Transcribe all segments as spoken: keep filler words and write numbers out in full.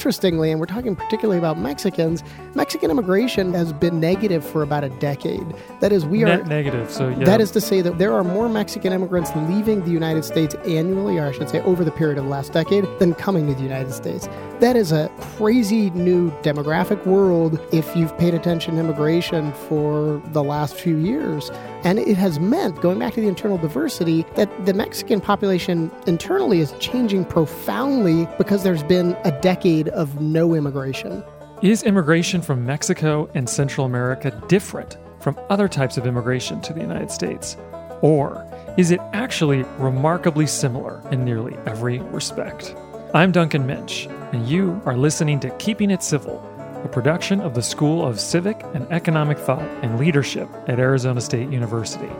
interestingly, and we're talking particularly about Mexicans, Mexican immigration has been negative for about a decade. That is, we Net are... negative, so yeah. That is to say that there are more Mexican immigrants leaving the United States annually, or I should say over the period of the last decade, than coming to the United States. That is a crazy new demographic world if you've paid attention to immigration for the last few years. And it has meant, going back to the internal diversity, that the Mexican population internally is changing profoundly because there's been a decade of no immigration. Is immigration from Mexico and Central America different from other types of immigration to the United States? Or is it actually remarkably similar in nearly every respect? I'm Duncan Mensch, and you are listening to Keeping It Civil, a production of the School of Civic and Economic Thought and Leadership at Arizona State University.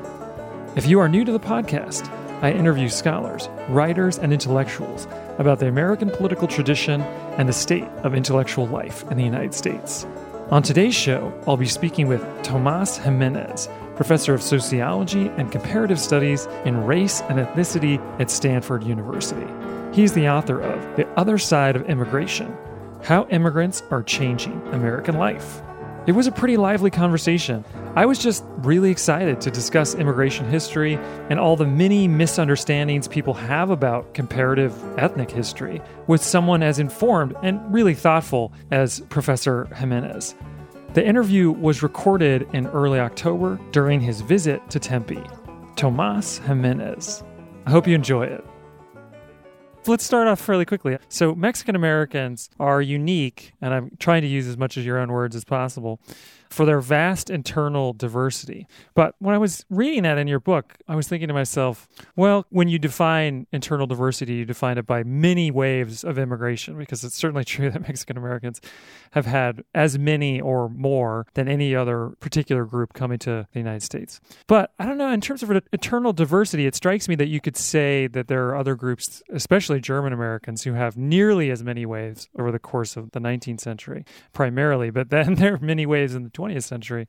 If you are new to the podcast, I interview scholars, writers, and intellectuals about the American political tradition and the state of intellectual life in the United States. On today's show, I'll be speaking with Tomás Jiménez, professor of sociology and comparative studies in race and ethnicity at Stanford University. He's the author of The Other Side of Immigration: How Immigrants Are Changing American Life. It was a pretty lively conversation. I was just really excited to discuss immigration history and all the many misunderstandings people have about comparative ethnic history with someone as informed and really thoughtful as Professor Jiménez. The interview was recorded in early October during his visit to Tempe. Tomás Jiménez. I hope you enjoy it. Let's start off fairly quickly. So Mexican Americans are unique, and I'm trying to use as much of your own words as possible, for their vast internal diversity. But when I was reading that in your book, I was thinking to myself, well, when you define internal diversity, you define it by many waves of immigration, because it's certainly true that Mexican Americans have had as many or more than any other particular group coming to the United States. But I don't know, in terms of internal diversity, it strikes me that you could say that there are other groups, especially German Americans, who have nearly as many waves over the course of the nineteenth century, primarily, but then there are many waves in the twentieth century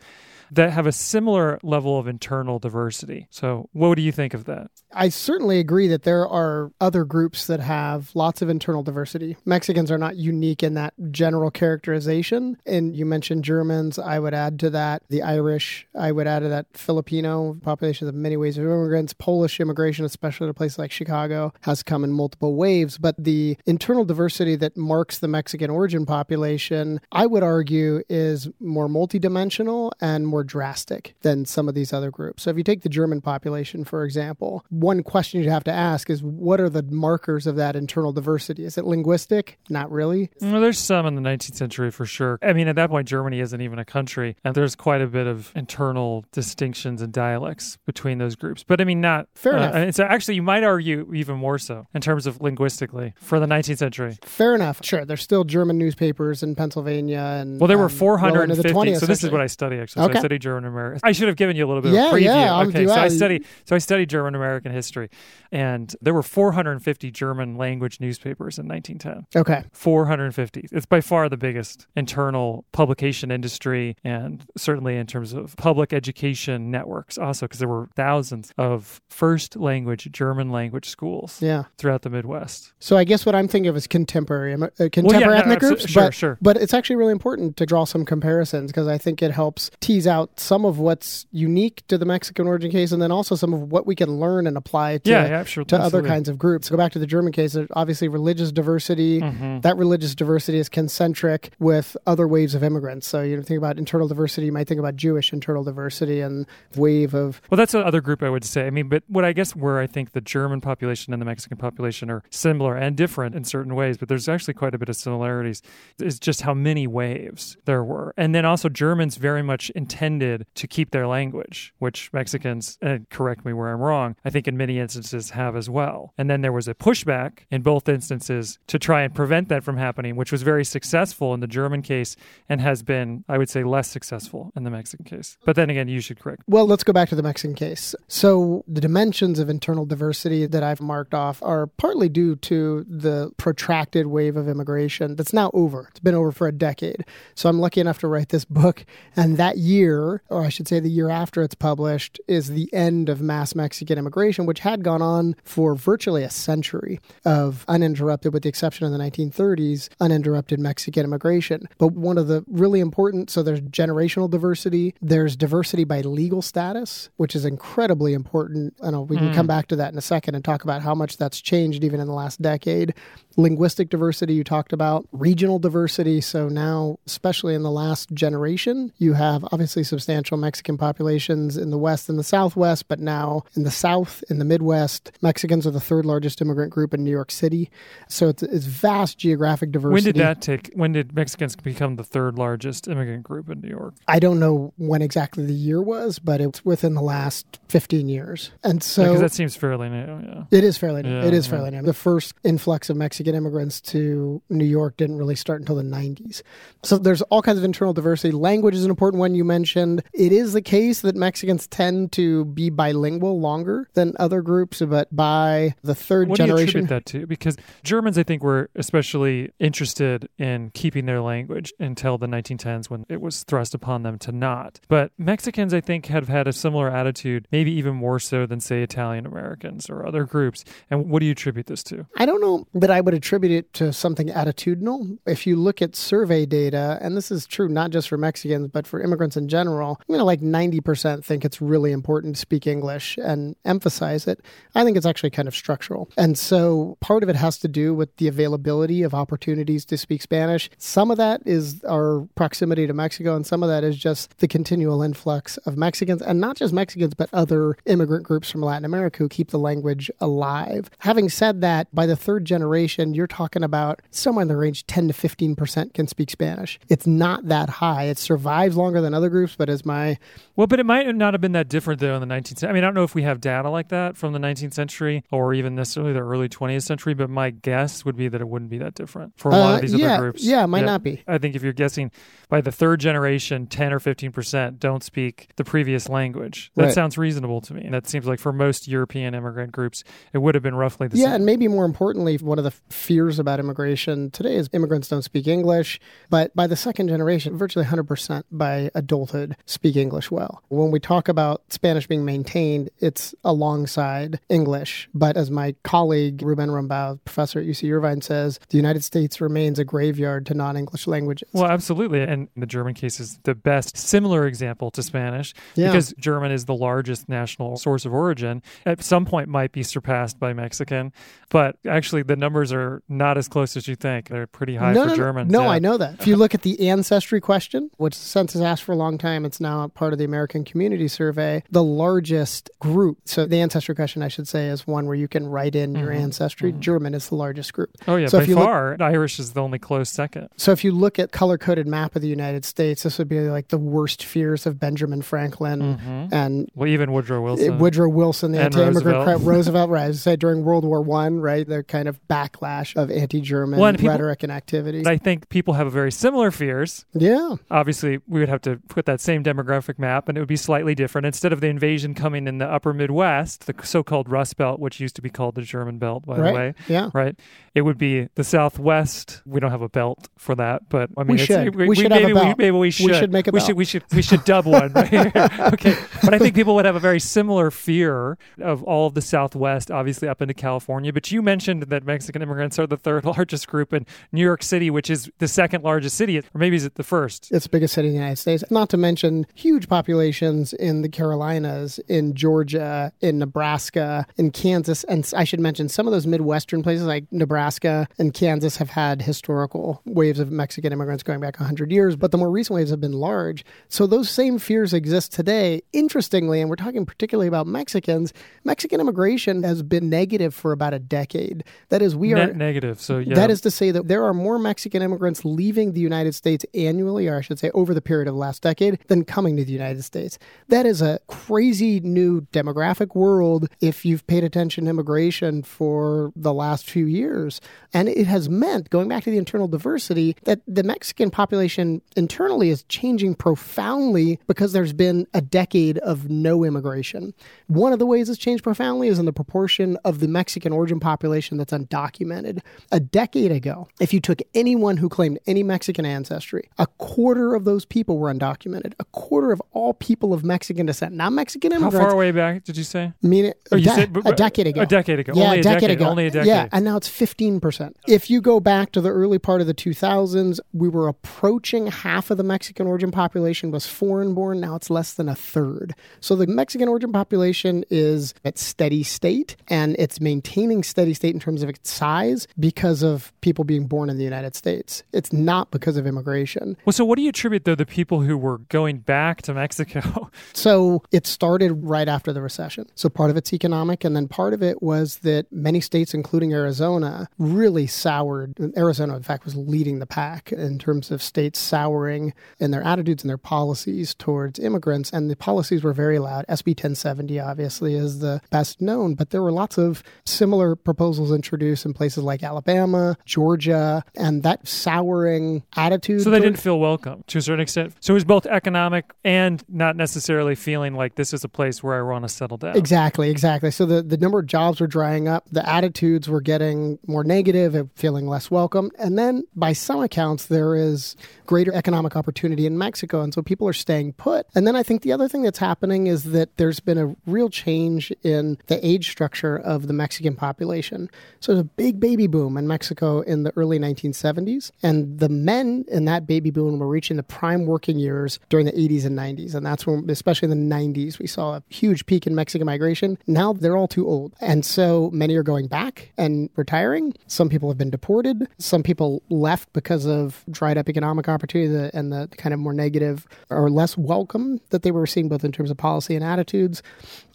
that have a similar level of internal diversity. So what do you think of that? I certainly agree that there are other groups that have lots of internal diversity. Mexicans are not unique in that general characterization. And you mentioned Germans. I would add to that the Irish. I would add to that Filipino populations of many waves of immigrants. Polish immigration, especially to places like Chicago, has come in multiple waves. But the internal diversity that marks the Mexican origin population, I would argue, is more multi dimensional and more drastic than some of these other groups. So if you take the German population, for example, one question you'd have to ask is, what are the markers of that internal diversity? Is it linguistic? Not really. Well, there's some in the nineteenth century for sure. I mean, at that point, Germany isn't even a country, and there's quite a bit of internal distinctions and dialects between those groups. But I mean, not... Fair uh, enough. So actually, you might argue even more so in terms of linguistically for the nineteenth century. Fair enough. Sure. There's still German newspapers in Pennsylvania and... Well, there were um, four hundred fifty. Well, so this is what I study, actually. Okay. So I study German American. I should have given you a little bit yeah, of a preview. Yeah, okay, so I study so I study German American history, and there were four hundred fifty German language newspapers in nineteen ten. Okay. four hundred fifty. It's by far the biggest internal publication industry, and certainly in terms of public education networks also, because there were thousands of first language German language schools yeah. throughout the Midwest. So I guess what I'm thinking of is contemporary uh, contemporary well, yeah, ethnic no, groups, sure, but, sure. but it's actually really important to draw some comparisons, because I think it helps tease out some of what's unique to the Mexican origin case, and then also some of what we can learn and apply to, yeah, yeah, sure, to other kinds of groups. Go back to the German case, there's obviously religious diversity. Mm-hmm. That religious diversity is concentric with other waves of immigrants. So you know, think about internal diversity, you might think about Jewish internal diversity and wave of... Well, that's another group I would say. I mean, but what I guess where I think the German population and the Mexican population are similar and different in certain ways, but there's actually quite a bit of similarities, is just how many waves there were. And then also... So Germans very much intended to keep their language, which Mexicans, and correct me where I'm wrong, I think in many instances have as well. And then there was a pushback in both instances to try and prevent that from happening, which was very successful in the German case and has been, I would say, less successful in the Mexican case. But then again, you should correct. Well, let's go back to the Mexican case. So the dimensions of internal diversity that I've marked off are partly due to the protracted wave of immigration that's now over. It's been over for a decade. So I'm lucky enough to write this book book. And that year, or I should say the year after it's published, is the end of mass Mexican immigration, which had gone on for virtually a century of uninterrupted, with the exception of the nineteen thirties, uninterrupted Mexican immigration. But one of the really important, so there's generational diversity, there's diversity by legal status, which is incredibly important. I know we can mm. come back to that in a second and talk about how much that's changed even in the last decade. Linguistic diversity, you talked about, regional diversity. So now, especially in the last generation, you have obviously substantial Mexican populations in the West and the Southwest, but now in the South, in the Midwest, Mexicans are the third largest immigrant group in New York City. So it's, it's vast geographic diversity. When did that take, when did Mexicans become the third largest immigrant group in New York? I don't know when exactly the year was, but it's within the last fifteen years. And so... Because that seems fairly new, yeah. It is fairly new. Yeah, it is yeah. fairly new. The first influx of Mexican immigrants to New York didn't really start until the nineties. So there's all kinds of internal diversity. Language is an important one you mentioned. It is the case that Mexicans tend to be bilingual longer than other groups, but by the third what generation... What do you attribute that to? Because Germans, I think, were especially interested in keeping their language until the nineteen tens when it was thrust upon them to not. But Mexicans, I think, have had a similar attitude, maybe even more so than, say, Italian Americans or other groups. And what do you attribute this to? I don't know that I would attribute it to something attitudinal. If you look at survey data, and this is true not just for Mexicans, but for immigrants in general, you know, like ninety percent think it's really important to speak English and emphasize it. I think it's actually kind of structural. And so part of it has to do with the availability of opportunities to speak Spanish. Some of that is our proximity to Mexico, and some of that is just the continual influx of Mexicans, and not just Mexicans, but other immigrant groups from Latin America who keep the language alive. Having said that, by the third generation, you're talking about somewhere in the range ten to fifteen percent can speak Spanish. It's not that high. It survives longer than other groups, but as my... Well, but it might not have been that different, though, in the nineteenth century. I mean, I don't know if we have data like that from the nineteenth century or even necessarily the early twentieth century, but my guess would be that it wouldn't be that different for a uh, lot of these yeah, other groups. Yeah, it might yeah, not be. I think if you're guessing by the third generation, ten or fifteen percent don't speak the previous language. That right. sounds reasonable to me. That seems like for most European immigrant groups, it would have been roughly the yeah, same. Yeah, and maybe more importantly, one of the fears about immigration today is immigrants don't speak English, but by the second generation, virtually one hundred percent by adulthood speak English well. When we talk about Spanish being maintained, it's alongside English. But as my colleague, Ruben Rumbaut, professor at U C Irvine, says, the United States remains a graveyard to non-English languages. Well, absolutely. And in the German case is the best similar example to Spanish yeah. because German is the largest national source of origin. At some point might be surpassed by Mexican, but actually the numbers are not as close as you think. They're pretty high no, for no, German. No, yeah. I know that. If you look at the ancestry question, which the census asked for a long time, it's now part of the American Community Survey, the largest group. So the ancestry question, I should say, is one where you can write in mm-hmm. your ancestry. Mm-hmm. German is the largest group. Oh yeah, so by if you far, look, Irish is the only close second. So if you look at color-coded map of the United States, this would be like the worst fears of Benjamin Franklin mm-hmm. and... Well, even Woodrow Wilson. Woodrow Wilson, the and anti-immigrant... Roosevelt, Roosevelt right. I would say during World War One, right, the kind of backlash of anti-German well, and people, rhetoric and activity. I think people have a very similar fears. Yeah. Obviously, we would have to put that same demographic map, and it would be slightly different. Instead of the invasion coming in the upper Midwest, the so-called Rust Belt, which used to be called the German Belt, by right. the way. Yeah. Right? It would be the Southwest. We don't have a belt for that, but I mean... We should. It's, we, we should we, have maybe, a belt. We, maybe we should. We should make a we belt. Should, we, should, we should dub one right here. Okay. But I think people would have a very similar fear of all of the Southwest, obviously up into California. But you mentioned that Mexican immigrants are the third largest group in New York City, which is the second largest city, or maybe is it the first? It's the biggest city in the United States, not to mention huge populations in the Carolinas, in Georgia, in Nebraska, in Kansas. And I should mention some of those Midwestern places like Nebraska and Kansas have had historical waves of Mexican immigrants going back one hundred years, but the more recent waves have been large. So those same fears exist today. Interestingly, and we're talking particularly about Mexicans, Mexican immigration has been negative for about a decade. That is, we are... Net negative, so yeah. That is to say that there are more Mexican immigrants leaving the United States annually, or I should say over the period of the last decade, than coming to the United States. That is a crazy new demographic world if you've paid attention to immigration for the last few years. And it has meant, going back to the internal diversity, that the Mexican population internally is changing profoundly because there's been a decade of no immigration. One of the ways it's changed profoundly is in the proportion of the Mexican origin population that's undocumented. A decade ago, if you took anyone who claimed any Mexican ancestry, a quarter of of those people were undocumented. A quarter of all people of Mexican descent, not Mexican immigrants. How far away back did you say? Mean, oh, you de- said, but, but, a decade ago. A decade ago. Yeah, only a decade, decade ago. Only a decade. Yeah, and now it's fifteen percent. If you go back to the early part of the two thousands, we were approaching half of the Mexican origin population was foreign-born. Now it's less than a third. So the Mexican origin population is at steady state, and it's maintaining steady state in terms of its size because of people being born in the United States. It's not because of immigration. Well, so what do you attribute, though, the people who were going back to Mexico? So it started right after the recession. So part of it's economic, and then part of it was that many states, including Arizona, really soured. Arizona, in fact, was leading the pack in terms of states souring in their attitudes and their policies towards immigrants, and the policies were very loud. S B ten seventy, obviously, is the best known, but there were lots of similar proposals introduced in places like Alabama, Georgia, and that souring attitude. So they didn't feel welcome to a certain extent. So it was both economic and not necessarily feeling like this is a place where I want to settle down. Exactly, exactly. So the, the number of jobs were drying up. The attitudes were getting more negative and feeling less welcome. And then by some accounts, there is greater economic opportunity in Mexico. And so people are staying put. And then I think the other thing that's happening is that there's been a real change in the age structure of the Mexican population. So there's a big baby boom in Mexico in the early nineteen seventies. And the men in that baby boom were reaching the prime working years during the eighties and nineties. And that's when, especially in the nineties, we saw a huge peak in Mexican migration. Now they're all too old. And so many are going back and retiring. Some people have been deported. Some people left because of dried up economic opportunity and the kind of more negative or less welcome that they were seeing both in terms of policy and attitudes.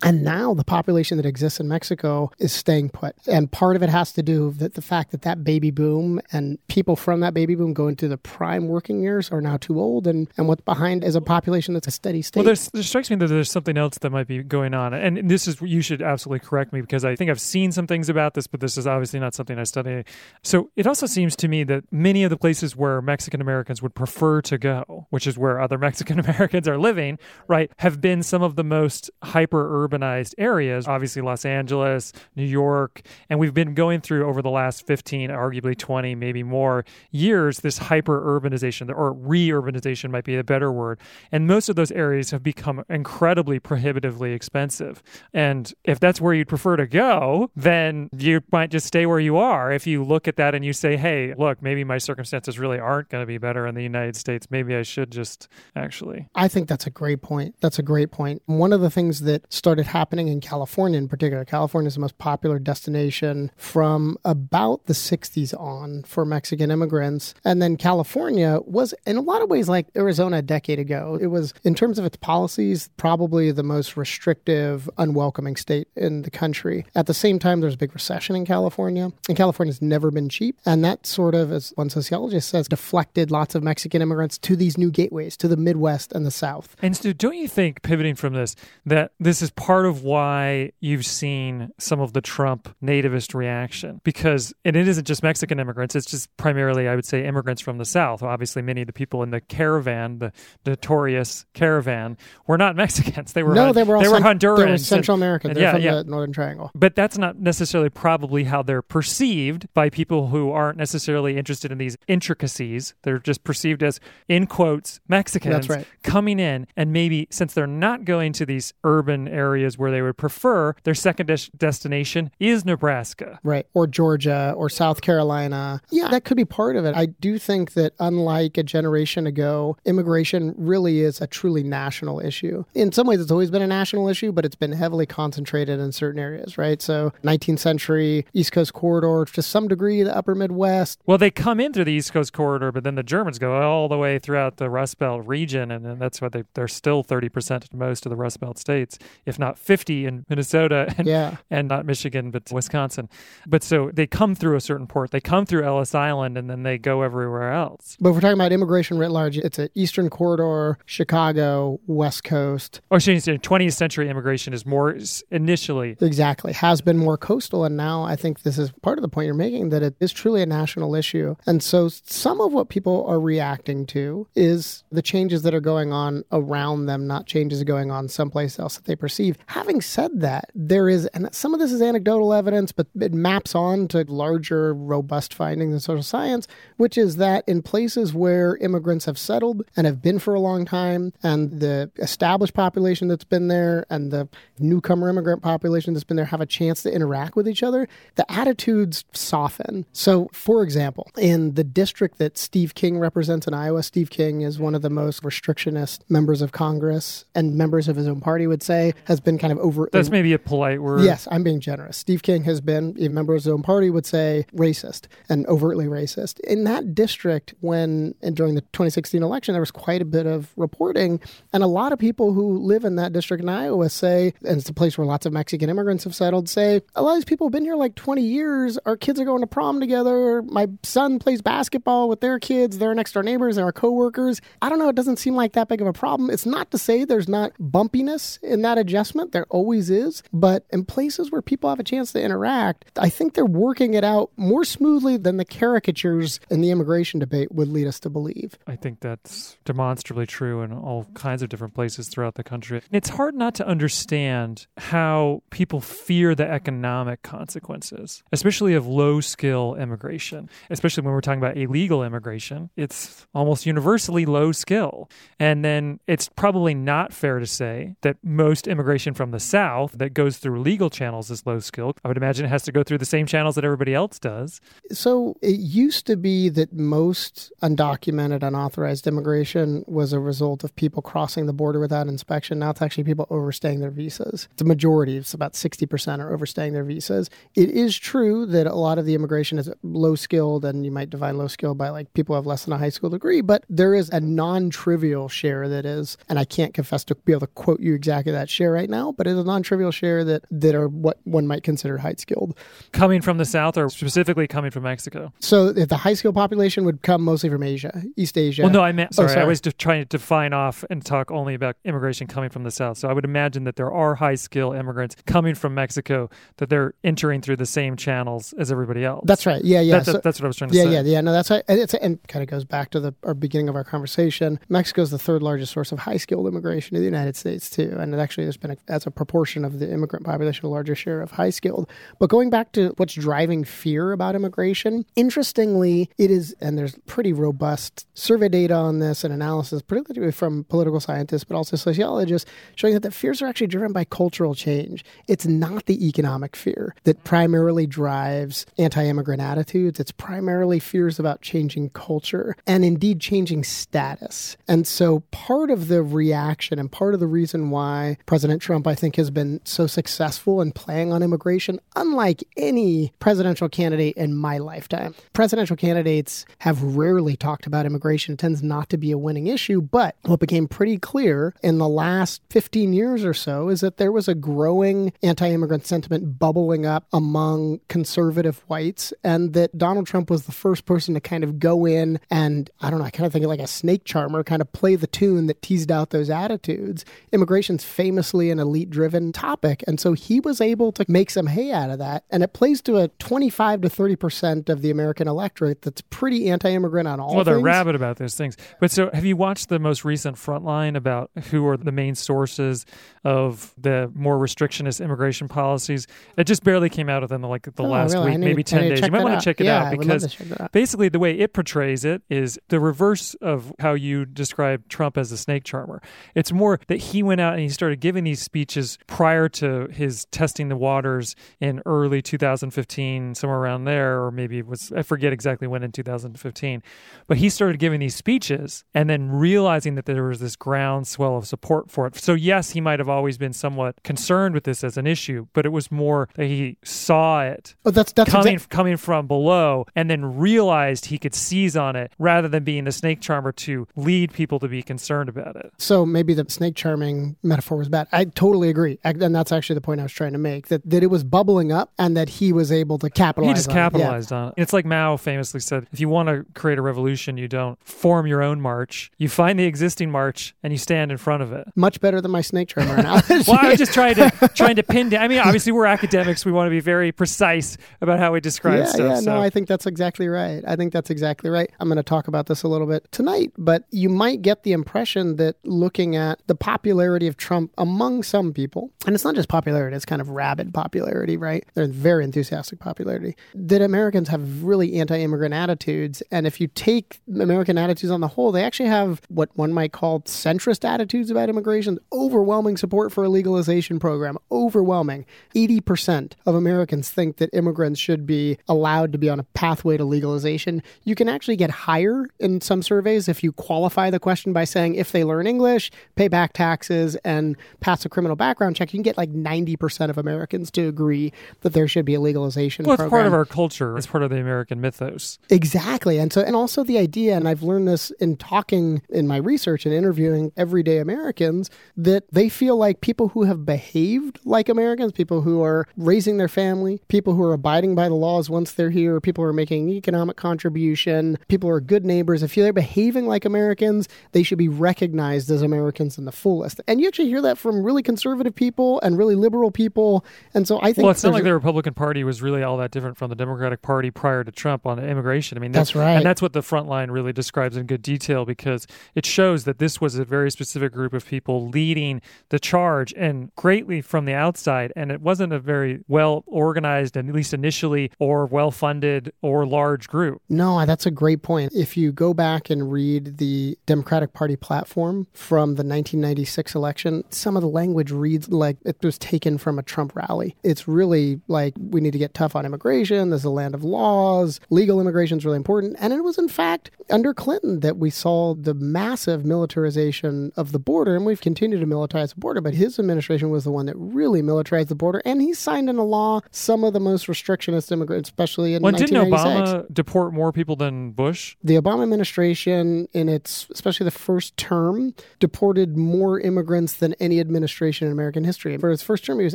And now the population that exists in Mexico is staying put. And part of it has to do with the fact that that baby boom and people from that baby boom going through the prime working years are now too old. And, and what's behind is a population that's a steady state. Well, there strikes me that there's something else that might be going on. And this is, you should absolutely correct me because I think I've seen some things about this, but this is obviously not something I study. So it also seems to me that many of the places where Mexican Americans would prefer to go, which is where other Mexican Americans are living, right, have been some of the most hyper-urbanized areas, obviously Los Angeles, New York, and we've been going through over the last fifteen, arguably twenty, maybe more years, this hyper-urbanization, or re-urbanization might be a better word, and most of those areas have become incredibly prohibitively expensive. And if that's where you'd prefer to go, then you might just stay where you are. If you look at that and you say, hey, look, maybe my circumstances really aren't going to be better in the United States. Maybe I should just actually. I think that's a great point. That's a great point. One of the things that started happening in California in particular, California is the most popular destination from about the sixties on for Mexican immigrants. And then California was in a lot of ways like Arizona a decade ago. It was, in terms of its policies, probably the most restrictive, unwelcoming state in the country. At the same time, there's a big recession in California, and California's never been cheap. And that sort of, as one sociologist says, deflected lots of Mexican immigrants to these new gateways, to the Midwest and the South. And so don't you think, pivoting from this, that this is part of why you've seen some of the Trump nativist reaction? Because, and it isn't just Mexican immigrants, it's just primarily, I would say, immigrants from the South. Obviously, many of the people in the caravan, the notorious caravan, were not Mexicans. They were no, they were, they were Hondurans. They were Central and, American. They're yeah, from yeah. the Northern Triangle. But that's not necessarily probably how they're perceived by people who aren't necessarily interested in these intricacies. They're just perceived as, in quotes, Mexicans. That's right. Coming in, and maybe since they're not going to these urban areas where they would prefer, their second des- destination is Nebraska. Right. Or Georgia or South Carolina. Yeah, that could be part of it. I do think that unlike a generation ago, immigration really is a truly national issue. In some ways, it's always been a national issue, but it's been heavily concentrated in certain areas, right? So nineteenth century, East Coast Corridor, to some degree, the upper Midwest. Well, they come in through the East Coast Corridor, but then the Germans go all the way throughout the Rust Belt region, and then that's why they, they're still thirty percent in most of the Rust Belt states, if not fifty in Minnesota and, yeah. and not Michigan, but Wisconsin. But so they come through a certain port. They come through Ellis Island, and then they go everywhere else. But if we're talking about immigration writ large, it's an Eastern Corridor, Chicago, West Coast. Oh, so you said twentieth century immigration is more initially. Exactly. Has been more coastal, and now I think this is part of the point you're making, that it is truly a national issue. And so some of what people are reacting to is the changes that are going on around them, not changes going on someplace else that they perceive. Having said that, there is, and some of this is anecdotal evidence, but it maps on to larger, robust findings in social science, which is that in places where immigrants have have settled and have been for a long time, and the established population that's been there and the newcomer immigrant population that's been there have a chance to interact with each other, the attitudes soften. So, for example, in the district that Steve King represents in Iowa, Steve King is one of the most restrictionist members of Congress, and members of his own party would say has been kind of over... That's maybe a polite word. Yes, I'm being generous. Steve King has been, a member of his own party would say, racist and overtly racist. In that district, when and during the twenty sixteen election, there was quite a bit of reporting, and a lot of people who live in that district in Iowa say, and it's a place where lots of Mexican immigrants have settled, say, a lot of these people have been here like twenty years, our kids are going to prom together, my son plays basketball with their kids, they're next door neighbors, they're our coworkers. I don't know, it doesn't seem like that big of a problem. It's not to say there's not bumpiness in that adjustment, there always is, but in places where people have a chance to interact, I think they're working it out more smoothly than the caricatures in the immigration debate would lead us to believe. I think that's demonstrably true in all kinds of different places throughout the country. And it's hard not to understand how people fear the economic consequences, especially of low-skill immigration, especially when we're talking about illegal immigration. It's almost universally low skill. And then it's probably not fair to say that most immigration from the South that goes through legal channels is low skilled. I would imagine it has to go through the same channels that everybody else does. So it used to be that most undocumented, unauthorized immigration was a result of people crossing the border without inspection. Now it's actually people overstaying their visas. The majority, it's about sixty percent, are overstaying their visas. It is true that a lot of the immigration is low skilled, and you might divide low skilled by like people who have less than a high school degree, but there is a non-trivial share that is, and I can't confess to be able to quote you exactly that share right now, but it's a non-trivial share that, that are what one might consider high-skilled. Coming from the South or specifically coming from Mexico? So if the high-skilled population would come mostly from Asia, East Asia. Well, no, I meant, sorry, oh, sorry. I was just trying to define off and talk only about immigration coming from the South. So I would imagine that there are high-skilled immigrants coming from Mexico, that they're entering through the same channels as everybody else. That's right. Yeah, yeah. That's, so, a, that's what I was trying to yeah, say. Yeah, yeah, yeah. No, that's right. And, it's, and kind of goes back to the our beginning of our conversation. Mexico is the third largest source of high-skilled immigration in the United States, too. And it actually has been, a, as a proportion of the immigrant population, a larger share of high-skilled. But going back to what's driving fear about immigration, interestingly, it is, and there's pretty robust survey data on this and analysis, particularly from political scientists, but also sociologists, showing that the fears are actually driven by cultural change. It's not the economic fear that primarily drives anti-immigrant attitudes. It's primarily fears about changing culture and indeed changing status. And so part of the reaction and part of the reason why President Trump, I think, has been so successful in playing on immigration, unlike any presidential candidate in my lifetime. Presidential candidates have rarely talked about immigration. It tends not to be a winning issue, but what became pretty clear in the last fifteen years or so is that there was a growing anti-immigrant sentiment bubbling up among conservative whites, and that Donald Trump was the first person to kind of go in and, I don't know, I kind of think of like a snake charmer, kind of play the tune that teased out those attitudes. Immigration's famously an elite-driven topic, and so he was able to make some hay out of that, and it plays to a twenty-five to thirty percent of the American electorate that's pretty anti-immigrant on all things. Well, they're rabid about those things. But so have you watched the most recent Frontline about who are the main sources of the more restrictionist immigration policies? It just barely came out within the, like, the oh, last really? week, maybe ten days. You might want to check it out, because basically the way it portrays it is the reverse of how you described Trump as a snake charmer. It's more that he went out and he started giving these speeches prior to his testing the waters in early two thousand fifteen, somewhere around there, or maybe it was, I forget exactly when in two thousand fifteen. But he started giving these speeches and then realizing that there was this groundswell of support for it. So yes, he might have always been somewhat concerned with this as an issue, but it was more that he saw it oh, that's, that's coming, exact- coming from below and then realized he could seize on it rather than being the snake charmer to lead people to be concerned about it. So maybe the snake charming metaphor was bad. I totally agree. And that's actually the point I was trying to make, that, that it was bubbling up and that he was able to capitalize on it. He just capitalized on it. Yeah. It's like Mao famously said, if you want to create a revolution, you don't form your own march. You find the existing march and you stand in front of it. Much better than my snake charmer analogy. Well, I was just trying to, trying to pin down. I mean, obviously we're academics. We want to be very precise about how we describe yeah, stuff. Yeah, so. no, I think that's exactly right. I think that's exactly right. I'm going to talk about this a little bit tonight, but you might get the impression that looking at the popularity of Trump among some people, and it's not just popularity, it's kind of rabid popularity, right? They're very enthusiastic popularity, that Americans have really anti-immigrant attitudes. And if you take American attitudes agencies on the whole, they actually have what one might call centrist attitudes about immigration. Overwhelming support for a legalization program. Overwhelming. eighty percent of Americans think that immigrants should be allowed to be on a pathway to legalization. You can actually get higher in some surveys if you qualify the question by saying if they learn English, pay back taxes, and pass a criminal background check. You can get like ninety percent of Americans to agree that there should be a legalization program. Well, it's part of our culture. It's part of the American mythos. Exactly. And so, and also the idea, and I've learned this in talking in my research and interviewing everyday Americans, that they feel like people who have behaved like Americans, people who are raising their family, people who are abiding by the laws once they're here, people who are making an economic contribution, people who are good neighbors, if they're behaving like Americans, they should be recognized as Americans in the fullest. And you actually hear that from really conservative people and really liberal people. And so I think... Well, it's not like the Republican Party was really all that different from the Democratic Party prior to Trump on immigration. I mean, that's, that's right. And that's what the Frontline really describes in good detail, because it shows that this was a very specific group of people leading the charge, and greatly from the outside. And it wasn't a very well organized, and at least initially, or well funded or large group. No, that's a great point. If you go back and read the Democratic Party platform from the nineteen ninety-six election, some of the language reads like it was taken from a Trump rally. It's really like, we need to get tough on immigration. This is a land of laws. Legal immigration is really important. And it was, in fact, under Clinton that we saw the massive militarization of the border. And we've continued to militarize the border, but his administration was the one that really militarized the border. And he signed into law some of the most restrictionist immigrants, especially in well, nineteen ninety-six. Didn't Obama deport more people than Bush? The Obama administration, in its, especially the first term, deported more immigrants than any administration in American history. For his first term, he was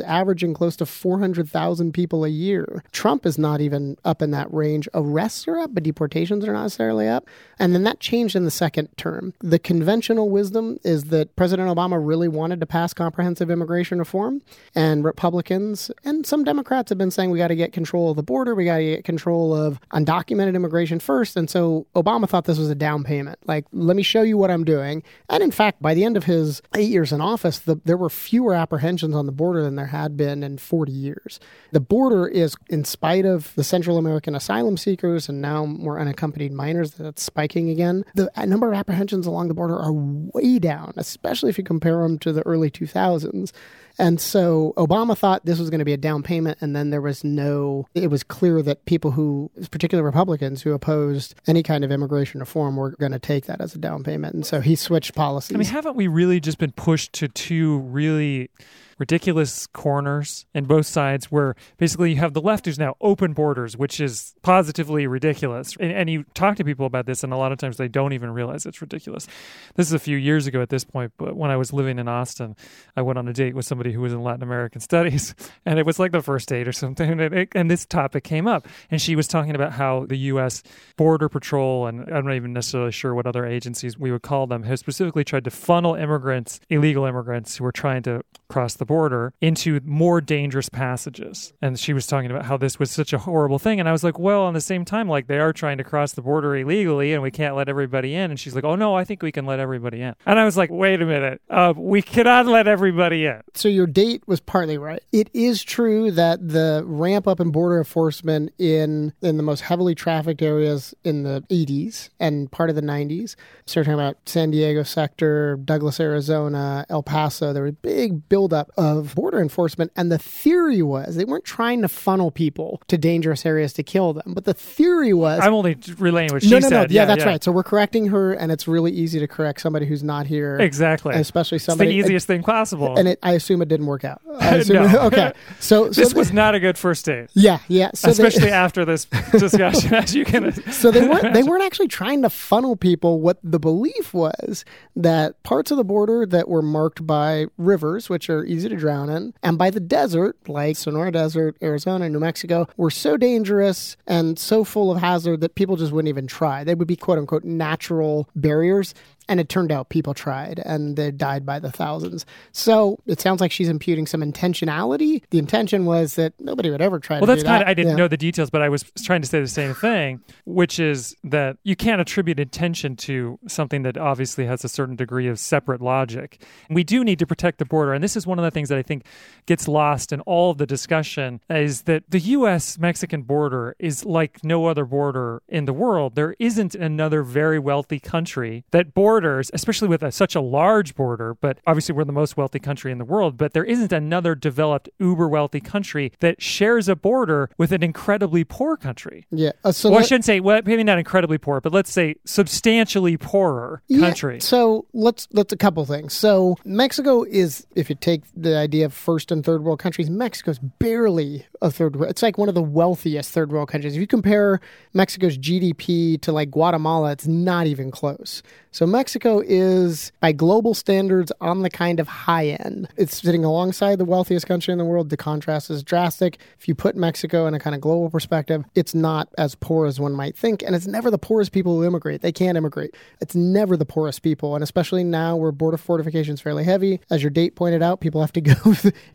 averaging close to four hundred thousand people a year. Trump is not even up in that range. Arrests are up, but deportations are not necessarily up. And then that changed in the second term. The conventional wisdom is that President Obama really wanted to pass comprehensive immigration reform, and Republicans and some Democrats have been saying we got to get control of the border, we got to get control of undocumented immigration first. And so Obama thought this was a down payment. Like, let me show you what I'm doing. And in fact, by the end of his eight years in office, the, there were fewer apprehensions on the border than there had been in forty years. The border is, in spite of the Central American asylum seekers and now more unaccompanied minors, that's spiking again, the number of apprehensions along the border are way down, especially if you compare them to the early two thousands. And so Obama thought this was going to be a down payment, and then there was no, it was clear that people who, particularly Republicans who opposed any kind of immigration reform, were going to take that as a down payment. And so he switched policies. I mean, haven't we really just been pushed to two really ridiculous corners in both sides, where basically you have the left who's now open borders, which is positively ridiculous. And, and you talk to people about this, and a lot of times they don't even realize it's ridiculous. This is a few years ago at this point, but when I was living in Austin, I went on a date with somebody who was in Latin American studies, and it was like the first date or something, and, it, and this topic came up. And she was talking about how the U S Border Patrol, and I'm not even necessarily sure what other agencies we would call them, have specifically tried to funnel immigrants, illegal immigrants who were trying to cross the border, into more dangerous passages. And she was talking about how this was such a horrible thing. And I was like, well, on the same time, like, they are trying to cross the border illegally and we can't let everybody in. And she's like, oh no, I think we can let everybody in. And I was like, wait a minute, uh, we cannot let everybody in. So your date was partly right. It is true that the ramp up in border enforcement in, in the most heavily trafficked areas in the eighties and part of the nineties, so we're talking about San Diego sector, Douglas, Arizona, El Paso, there were big buildup of border enforcement. And the theory was they weren't trying to funnel people to dangerous areas to kill them. But the theory was... I'm only relaying what she no, no, said. No, no, yeah, yeah, that's yeah. right. So we're correcting her, and it's really easy to correct somebody who's not here. Exactly. Especially somebody... It's the easiest it, thing possible. And it, I assume it didn't work out. I assume, no. Okay. So, so This they, was not a good first date. Yeah, yeah. So Especially they, after this discussion, as you can... So they weren't, they weren't actually trying to funnel people. What the belief was that parts of the border that were marked by rivers, which are easy to drown in, and by the desert, like Sonora Desert, Arizona, New Mexico, were so dangerous and so full of hazard that people just wouldn't even try. They would be, quote unquote, natural barriers. And it turned out people tried, and they died by the thousands. So it sounds like she's imputing some intentionality. The intention was that nobody would ever try well, to do that. Well, that's kind of, I didn't yeah. know the details, but I was trying to say the same thing, which is that you can't attribute intention to something that obviously has a certain degree of separate logic. We do need to protect the border. And this is one of the things that I think gets lost in all of the discussion, is that the U S Mexican border is like no other border in the world. There isn't another very wealthy country that borders Borders, especially with a, such a large border, but obviously we're the most wealthy country in the world, but there isn't another developed uber wealthy country that shares a border with an incredibly poor country. Yeah. Uh, so well, let, I shouldn't say, well, maybe not incredibly poor, but let's say substantially poorer yeah, country. So let's, let's a couple things. So Mexico is, if you take the idea of first and third world countries, Mexico's barely a third world. It's like one of the wealthiest third world countries. If you compare Mexico's G D P to like Guatemala, it's not even close. So Mexico Mexico is, by global standards, on the kind of high end. It's sitting alongside the wealthiest country in the world. The contrast is drastic. If you put Mexico in a kind of global perspective, it's not as poor as one might think. And it's never the poorest people who immigrate. They can't immigrate. It's never the poorest people. And especially now where border fortification is fairly heavy. As your date pointed out, people have to go,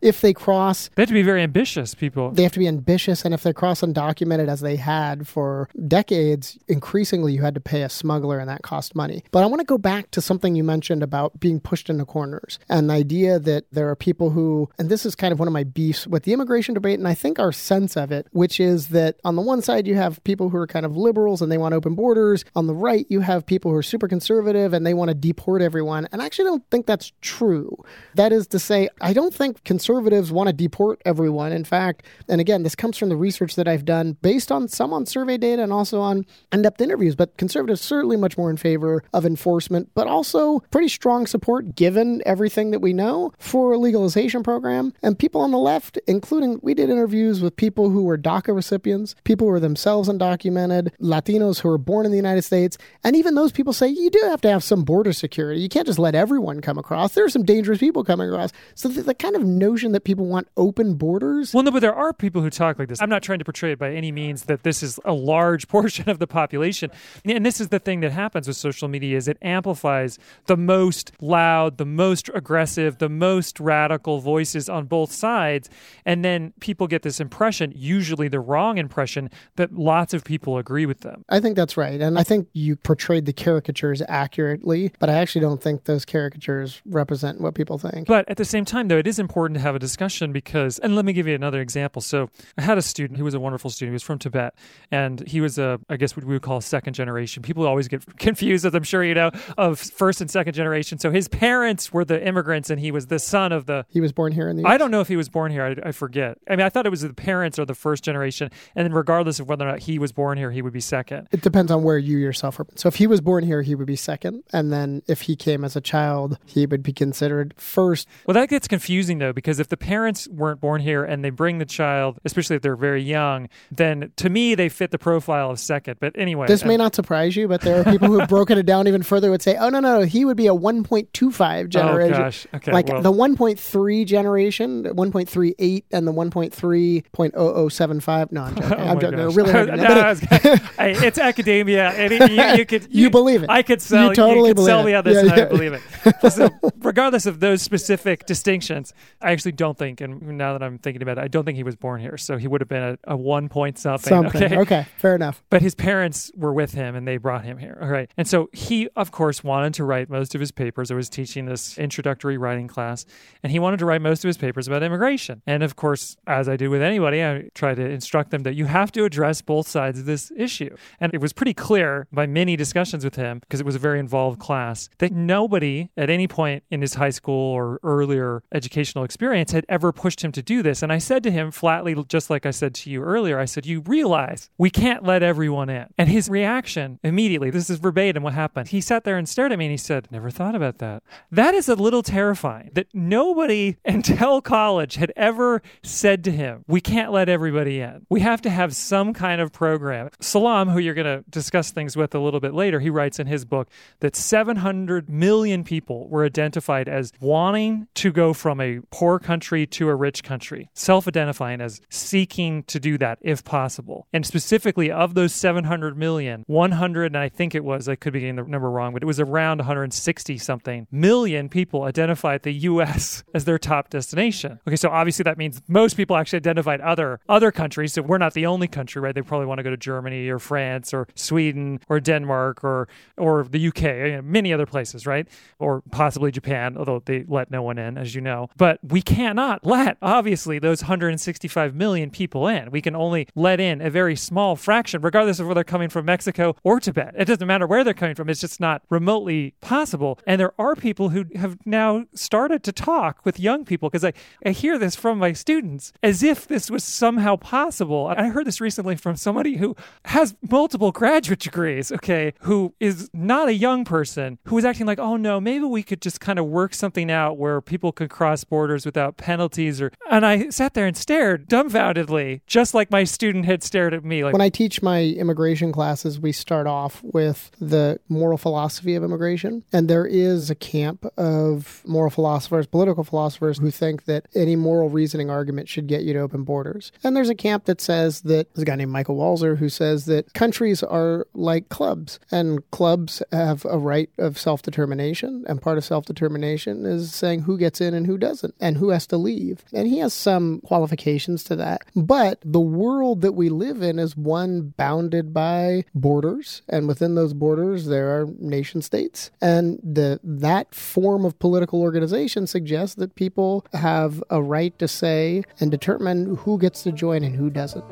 if they cross. They have to be very ambitious, people. They have to be ambitious. And if they cross undocumented, as they had for decades, increasingly you had to pay a smuggler and that cost money. But I want to go back to something you mentioned about being pushed into corners and the idea that there are people who, and this is kind of one of my beefs with the immigration debate and I think our sense of it, which is that on the one side you have people who are kind of liberals and they want open borders. On the right, you have people who are super conservative and they want to deport everyone. And I actually don't think that's true. That is to say, I don't think conservatives want to deport everyone. In fact, and again, this comes from the research that I've done based on some on survey data and also on in-depth interviews, but conservatives certainly much more in favor of enforcement, but also pretty strong support, given everything that we know, for a legalization program. And people on the left, including, we did interviews with people who were DACA recipients, people who were themselves undocumented, Latinos who were born in the United States. And even those people say, you do have to have some border security. You can't just let everyone come across. There are some dangerous people coming across. So the, the kind of notion that people want open borders. Well, no, but there are people who talk like this. I'm not trying to portray it by any means that this is a large portion of the population. And this is the thing that happens with social media, is it amplifies the most loud, the most aggressive, the most radical voices on both sides. And then people get this impression, usually the wrong impression, that lots of people agree with them. I think that's right. And I think you portrayed the caricatures accurately, but I actually don't think those caricatures represent what people think. But at the same time, though, it is important to have a discussion because, and let me give you another example. So I had a student who was a wonderful student. He was from Tibet, and he was a, I guess what we would call second generation. People always get confused, as I'm sure you know, of first and second generation. So his parents were the immigrants and he was the son of the... He was born here in the U S I don't know if he was born here. I, I forget. I mean, I thought it was the parents or the first generation. And then regardless of whether or not he was born here, he would be second. It depends on where you yourself are. So if he was born here, he would be second. And then if he came as a child, he would be considered first. Well, that gets confusing though, because if the parents weren't born here and they bring the child, especially if they're very young, then to me, they fit the profile of second. But anyway... This I'm... may not surprise you, but there are people who've broken it down even further, would say, oh, no, no, he would be a one point two five generation. Oh, gosh. Okay, like well. The one point three generation, one point three eight and the one point three point zero zero seven five. No, I'm joking. Oh I'm joking. No, really, no, no, it. I, it's academia. And it, you, you, could, you, you believe it. I could sell, you totally you could sell me on this yeah, and yeah. I believe it. So regardless of those specific distinctions, I actually don't think, and now that I'm thinking about it, I don't think he was born here. So he would have been a, a one point something. something. Okay? okay, fair enough. But his parents were with him and they brought him here. All right. And so he, of course, wanted to write most of his papers. I was teaching this introductory writing class, and he wanted to write most of his papers about immigration. And of course, as I do with anybody, I try to instruct them that you have to address both sides of this issue. And it was pretty clear by many discussions with him, because it was a very involved class, that nobody at any point in his high school or earlier educational experience had ever pushed him to do this. And I said to him flatly, just like I said to you earlier, I said, you realize we can't let everyone in. And his reaction immediately, this is verbatim what happened. He sat there and stared at me and he said, never thought about that. That is a little terrifying that nobody until college had ever said to him, we can't let everybody in. We have to have some kind of program. Salam, who you're going to discuss things with a little bit later, he writes in his book that seven hundred million people were identified as wanting to go from a poor country to a rich country, self-identifying Frontline as seeking to do that if possible. And specifically of those seven hundred million, one hundred, and I think it was, I could be getting the number wrong, but it was around one hundred sixty something million people identified the U S as their top destination. Okay, so obviously that means most people actually identified other other countries, so we're not the only country, right? They probably want to go to Germany or France or Sweden or Denmark or or the U K, you know, many other places, right? Or possibly Japan, although they let no one in, as you know. But we cannot let, obviously, those one hundred sixty-five million people in. We can only let in a very small fraction, regardless of whether they're coming from Mexico or Tibet. It doesn't matter where they're coming from. It's just not remotely possible. And there are people who have now started to talk with young people, because I, I hear this from my students, as if this was somehow possible. I heard this recently from somebody who has multiple graduate degrees, okay, who is not a young person, who was acting like, oh no, maybe we could just kind of work something out where people could cross borders without penalties. Or And I sat there and stared dumbfoundedly, just like my student had stared at me. Like, when I teach my immigration classes, we start off with the moral philosophy of immigration. And there is a camp of moral philosophers, political philosophers, who think that any moral reasoning argument should get you to open borders. And there's a camp that says that, there's a guy named Michael Walzer who says that countries are like clubs, and clubs have a right of self-determination. And part of self-determination is saying who gets in and who doesn't, and who has to leave. And he has some qualifications to that. But the world that we live in is one bounded by borders, and within those borders, there are nation states. And the that form of political organization suggests that people have a right to say and determine who gets to join and who doesn't.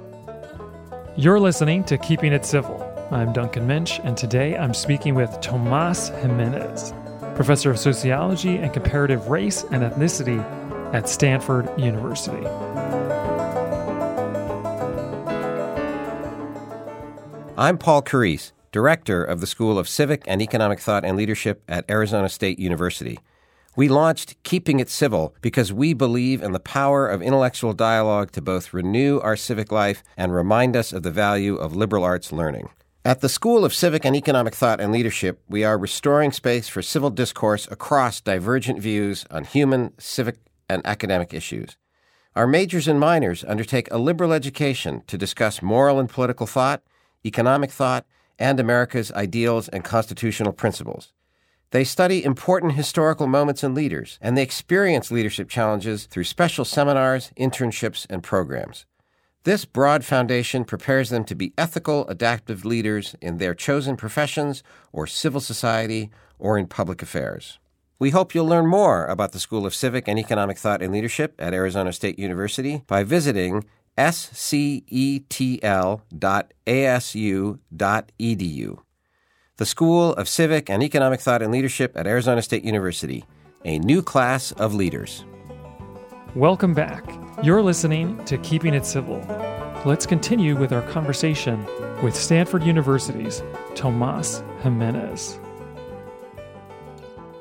You're listening to Keeping It Civil. I'm Duncan Mensch, and today I'm speaking with Tomás Jiménez, professor of sociology and comparative race and ethnicity at Stanford University. I'm Paul Carice, director of the School of Civic and Economic Thought and Leadership at Arizona State University. We launched Keeping It Civil because we believe in the power of intellectual dialogue to both renew our civic life and remind us of the value of liberal arts learning. At the School of Civic and Economic Thought and Leadership, we are restoring space for civil discourse across divergent views on human, civic, and academic issues. Our majors and minors undertake a liberal education to discuss moral and political thought, economic thought, and America's ideals and constitutional principles. They study important historical moments and leaders, and they experience leadership challenges through special seminars, internships, and programs. This broad foundation prepares them to be ethical, adaptive leaders in their chosen professions or civil society or in public affairs. We hope you'll learn more about the School of Civic and Economic Thought and Leadership at Arizona State University by visiting S C E T L dot A S U dot E D U. The School of Civic and Economic Thought and Leadership at Arizona State University, a new class of leaders. Welcome back. You're listening to Keeping It Civil. Let's continue with our conversation with Stanford University's Tomás Jiménez.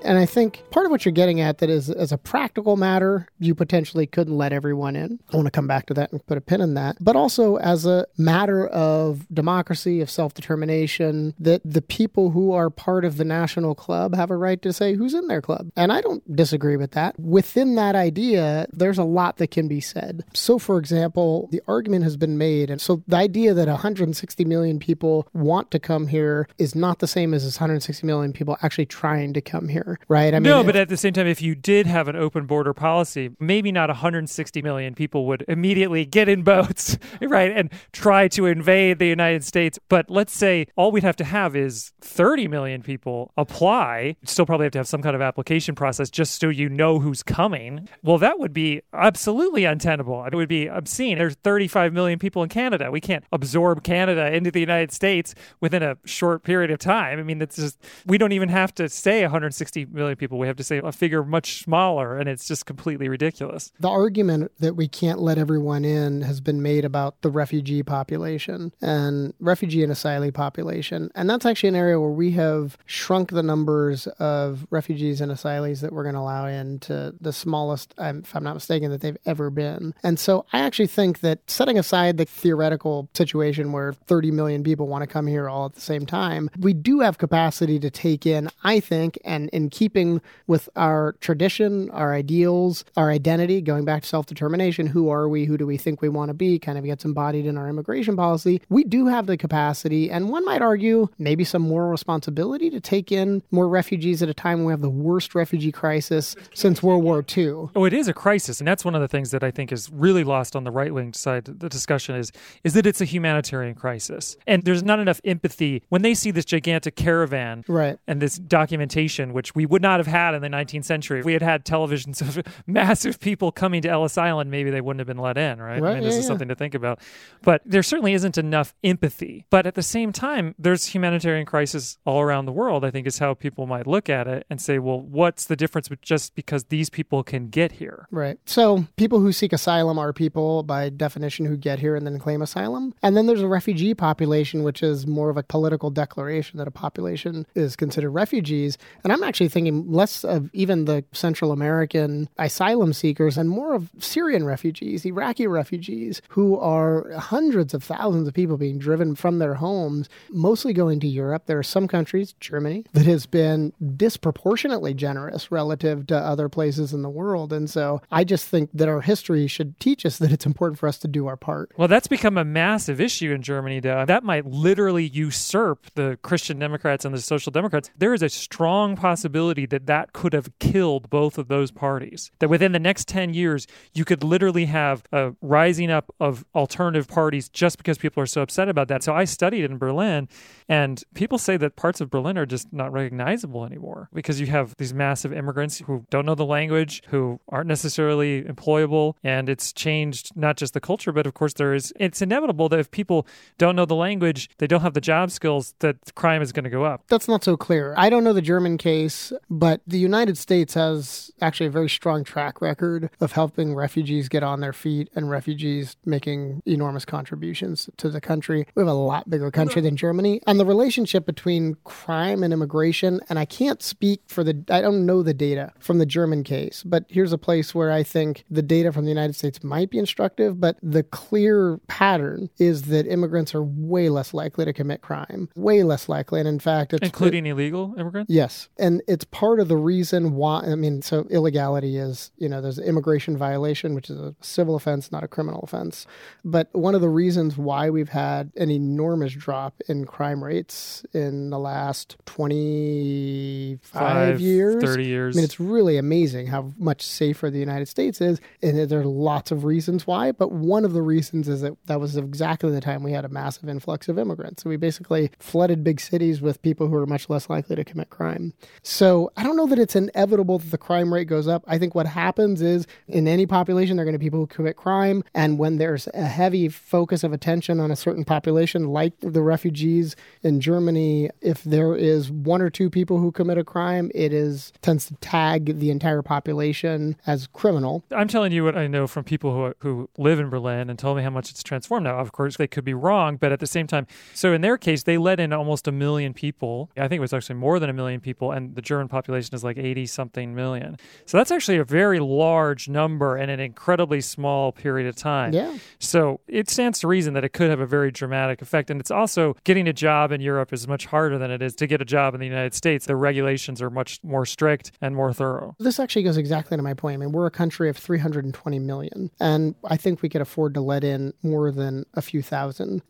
And I think part of what you're getting at that is, as a practical matter, you potentially couldn't let everyone in. I want to come back to that and put a pin in that. But also as a matter of democracy, of self-determination, that the people who are part of the national club have a right to say who's in their club. And I don't disagree with that. Within that idea, there's a lot that can be said. So, for example, the argument has been made. And so the idea that one hundred sixty million people want to come here is not the same as one hundred sixty million people actually trying to come here. Right? I mean, no, but at the same time, if you did have an open border policy, maybe not one hundred sixty million people would immediately get in boats, right, and try to invade the United States. But let's say all we'd have to have is thirty million people apply. Still probably have to have some kind of application process just so you know who's coming. Well, that would be absolutely untenable. It would be obscene. There's thirty-five million people in Canada. We can't absorb Canada into the United States within a short period of time. I mean, that's just, we don't even have to say one hundred sixty million people. We have to say a figure much smaller, and it's just completely ridiculous. The argument that we can't let everyone in has been made about the refugee population and refugee and asylum population. And that's actually an area where we have shrunk the numbers of refugees and asylees that we're going to allow in to the smallest, if I'm not mistaken, that they've ever been. And so I actually think that, setting aside the theoretical situation where thirty million people want to come here all at the same time, we do have capacity to take in, I think, and in keeping with our tradition, our ideals, our identity, going back to self-determination, who are we, who do we think we want to be, kind of gets embodied in our immigration policy. We do have the capacity, and one might argue maybe some moral responsibility, to take in more refugees at a time when we have the worst refugee crisis since World War Two. Oh, it is a crisis, and that's one of the things that I think is really lost on the right-wing side of the discussion is, is that it's a humanitarian crisis, and there's not enough empathy. When they see this gigantic caravan right. and this documentation, which we would not have had in the nineteenth century, if we had had televisions of massive people coming to Ellis Island, maybe they wouldn't have been let in, right? right I mean, yeah, this is yeah. something to think about. But there certainly isn't enough empathy. But at the same time, there's humanitarian crisis all around the world, I think is how people might look at it and say, well, what's the difference with just because these people can get here? Right. So people who seek asylum are people by definition who get here and then claim asylum. And then there's a refugee population, which is more of a political declaration that a population is considered refugees. And I'm actually thinking less of even the Central American asylum seekers and more of Syrian refugees, Iraqi refugees, who are hundreds of thousands of people being driven from their homes, mostly going to Europe. There are some countries, Germany, that has been disproportionately generous relative to other places in the world. And so I just think that our history should teach us that it's important for us to do our part. Well, that's become a massive issue in Germany, though. That might literally usurp the Christian Democrats and the Social Democrats. There is a strong possibility that that could have killed both of those parties, that within the next ten years, you could literally have a rising up of alternative parties just because people are so upset about that. So I studied in Berlin, and people say that parts of Berlin are just not recognizable anymore because you have these massive immigrants who don't know the language, who aren't necessarily employable, and it's changed not just the culture, but of course there is, it's inevitable that if people don't know the language, they don't have the job skills, that crime is going to go up. That's not so clear. I don't know the German case, but the United States has actually a very strong track record of helping refugees get on their feet and refugees making enormous contributions to the country. We have a lot bigger country than Germany. And the relationship between crime and immigration, and I can't speak for the, I don't know the data from the German case, but here's a place where I think the data from the United States might be instructive, but the clear pattern is that immigrants are way less likely to commit crime, way less likely. And in fact, it's including it, illegal immigrants? Yes. And it's part of the reason why, I mean, so illegality is, you know, there's immigration violation, which is a civil offense, not a criminal offense. But one of the reasons why we've had an enormous drop in crime rates in the last twenty-five years, thirty years. I mean, it's really amazing how much safer the United States is. And there are lots of reasons why, but one of the reasons is that that was exactly the time we had a massive influx of immigrants. So we basically flooded big cities with people who are much less likely to commit crime. So I don't know that it's inevitable that the crime rate goes up. I think what happens is in any population, there are going to be people who commit crime. And when there's a heavy focus of attention on a certain population, like the refugees in Germany, if there is one or two people who commit a crime, it is tends to tag the entire population as criminal. I'm telling you what I know from people who are, who live in Berlin and tell me how much it's transformed. Now, of course, they could be wrong, but at the same time, so in their case, they let in almost a million people. I think it was actually more than a million people, and the German population is like eighty-something million. So that's actually a very large number in an incredibly small period of time. Yeah. So it stands to reason that it could have a very dramatic effect, and it's also getting a job in Europe is much harder than it is to get a job in the United States. The regulations are much more strict and more thorough. This actually goes exactly to my point. I mean, we're a country of three hundred twenty million, and I think we could afford to let in more than a few thousand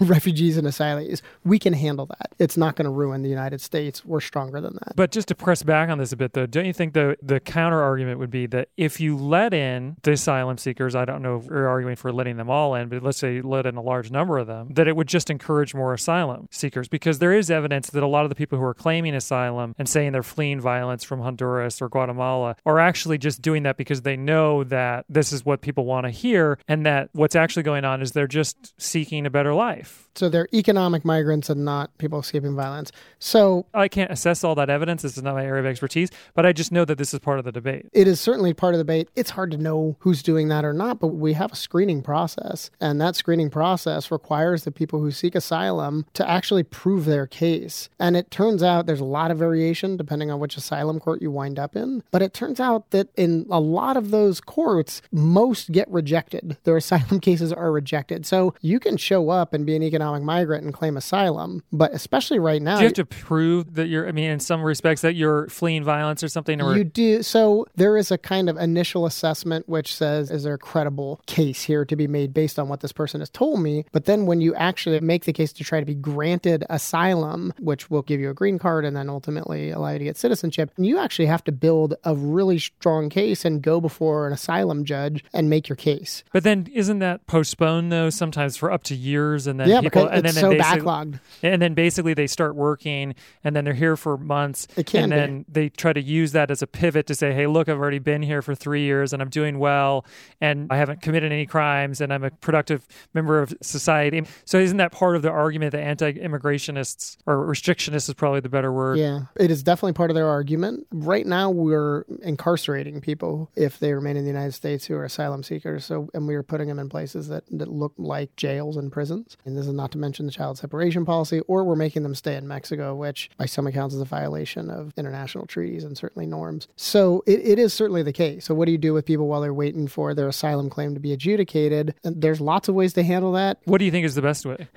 refugees and asylees. We can handle that. It's not going to ruin the United States. We're stronger than that. But just to press back on this a bit, though, don't you think the, the counter argument would be that if you let in the asylum seekers, I don't know if we're arguing for letting them all in, but let's say you let in a large number of them, that it would just encourage more asylum seekers, because there is evidence that a lot of the people who are claiming asylum and saying they're fleeing violence from Honduras or Guatemala are actually just doing that because they know that this is what people want to hear, and that what's actually going on is they're just seeking a better life. So they're economic migrants and not people escaping violence. So I can't assess all that evidence. This is not my area of expertise, but I just know that this is part of the debate. It is certainly part of the debate. It's hard to know who's doing that or not, but we have a screening process, and that screening process requires the people who seek asylum to actually prove their case. And it turns out there's a lot of variation depending on which asylum court you wind up in. But it turns out that in a lot of those courts, most get rejected. Their asylum cases are rejected. So you can show up and be an economic economic migrant and claim asylum. But especially right now... Do you have to prove that you're, I mean, in some respects, that you're fleeing violence or something? Or... You do. So there is a kind of initial assessment which says, is there a credible case here to be made based on what this person has told me? But then when you actually make the case to try to be granted asylum, which will give you a green card and then ultimately allow you to get citizenship, you actually have to build a really strong case and go before an asylum judge and make your case. But then isn't that postponed, though, sometimes for up to years? And then yeah, people, because and it's then, so then backlogged. And then basically they start working and then they're here for months. It can And be. Then they try to use that as a pivot to say, hey, look, I've already been here for three years and I'm doing well and I haven't committed any crimes and I'm a productive member of society. So isn't that part of the argument that anti-immigrationists, or restrictionists is probably the better word? Yeah, it is definitely part of their argument. Right now, we're incarcerating people if they remain in the United States who are asylum seekers. So, and we are putting them in places that, that look like jails and prisons. And this is not to mention the child separation policy, or we're making them stay in Mexico, which by some accounts is a violation of international treaties and certainly norms. So it, it is certainly the case. So what do you do with people while they're waiting for their asylum claim to be adjudicated? And there's lots of ways to handle that. What do you think is the best way?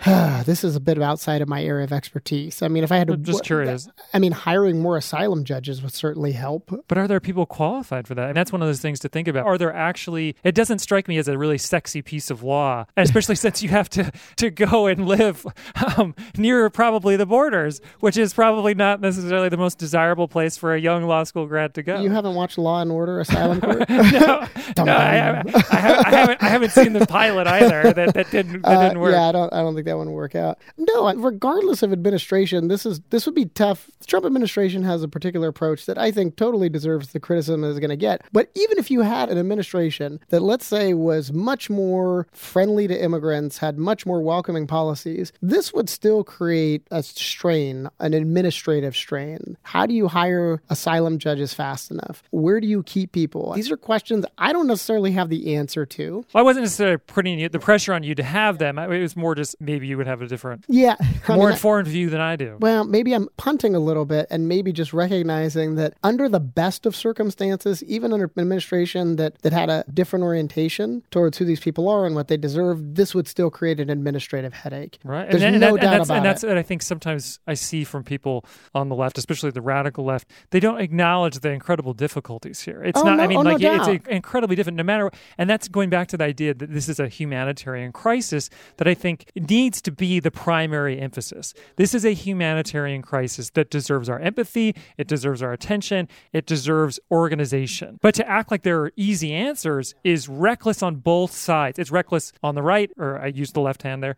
This is a bit outside of my area of expertise. I mean, if I had to... I'm just curious. I mean, hiring more asylum judges would certainly help. But are there people qualified for that? And that's one of those things to think about. Are there actually... It doesn't strike me as a really sexy piece of law, especially since you have to, to go and live um, near probably the borders, which is probably not necessarily the most desirable place for a young law school grad to go. You haven't watched Law and Order Asylum Court? no, no I, haven't, I, haven't, I, haven't, I haven't seen the pilot either. That, that, didn't, that uh, didn't work. Yeah, I don't, I don't think that one would work out. No, regardless of administration, this is this would be tough. The Trump administration has a particular approach that I think totally deserves the criticism it's going to get. But even if you had an administration that, let's say, was much more friendly to immigrants, had much more welcoming policies, this would still create a strain, an administrative strain. How do you hire asylum judges fast enough? Where do you keep people? These are questions I don't necessarily have the answer to. Well, I wasn't necessarily putting the pressure on you to have them. It was more just maybe you would have a different, yeah, I more mean, informed I, view than I do. Well, maybe I'm punting a little bit and maybe just recognizing that under the best of circumstances, even under an administration that, that had a different orientation towards who these people are and what they deserve, this would still create an administrative headache. Right. There's and, and, no and, doubt and that's, about and that's, it. And that's what I think sometimes I see from people on the left, especially the radical left, they don't acknowledge the incredible difficulties here. It's oh, not, no, I mean, oh, like no it's a, incredibly different no matter what. And that's going back to the idea that this is a humanitarian crisis that I think needs to be the primary emphasis. This is a humanitarian crisis that deserves our empathy. It deserves our attention. It deserves organization. But to act like there are easy answers is reckless on both sides. It's reckless on the right, or I used the left hand there.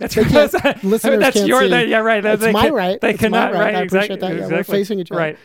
It's reckless. I mean, that's your, that, yeah, right. It's they my can, right. They it's cannot, my right. right. I appreciate exactly, that. Yeah, exactly. We're facing each other. Right.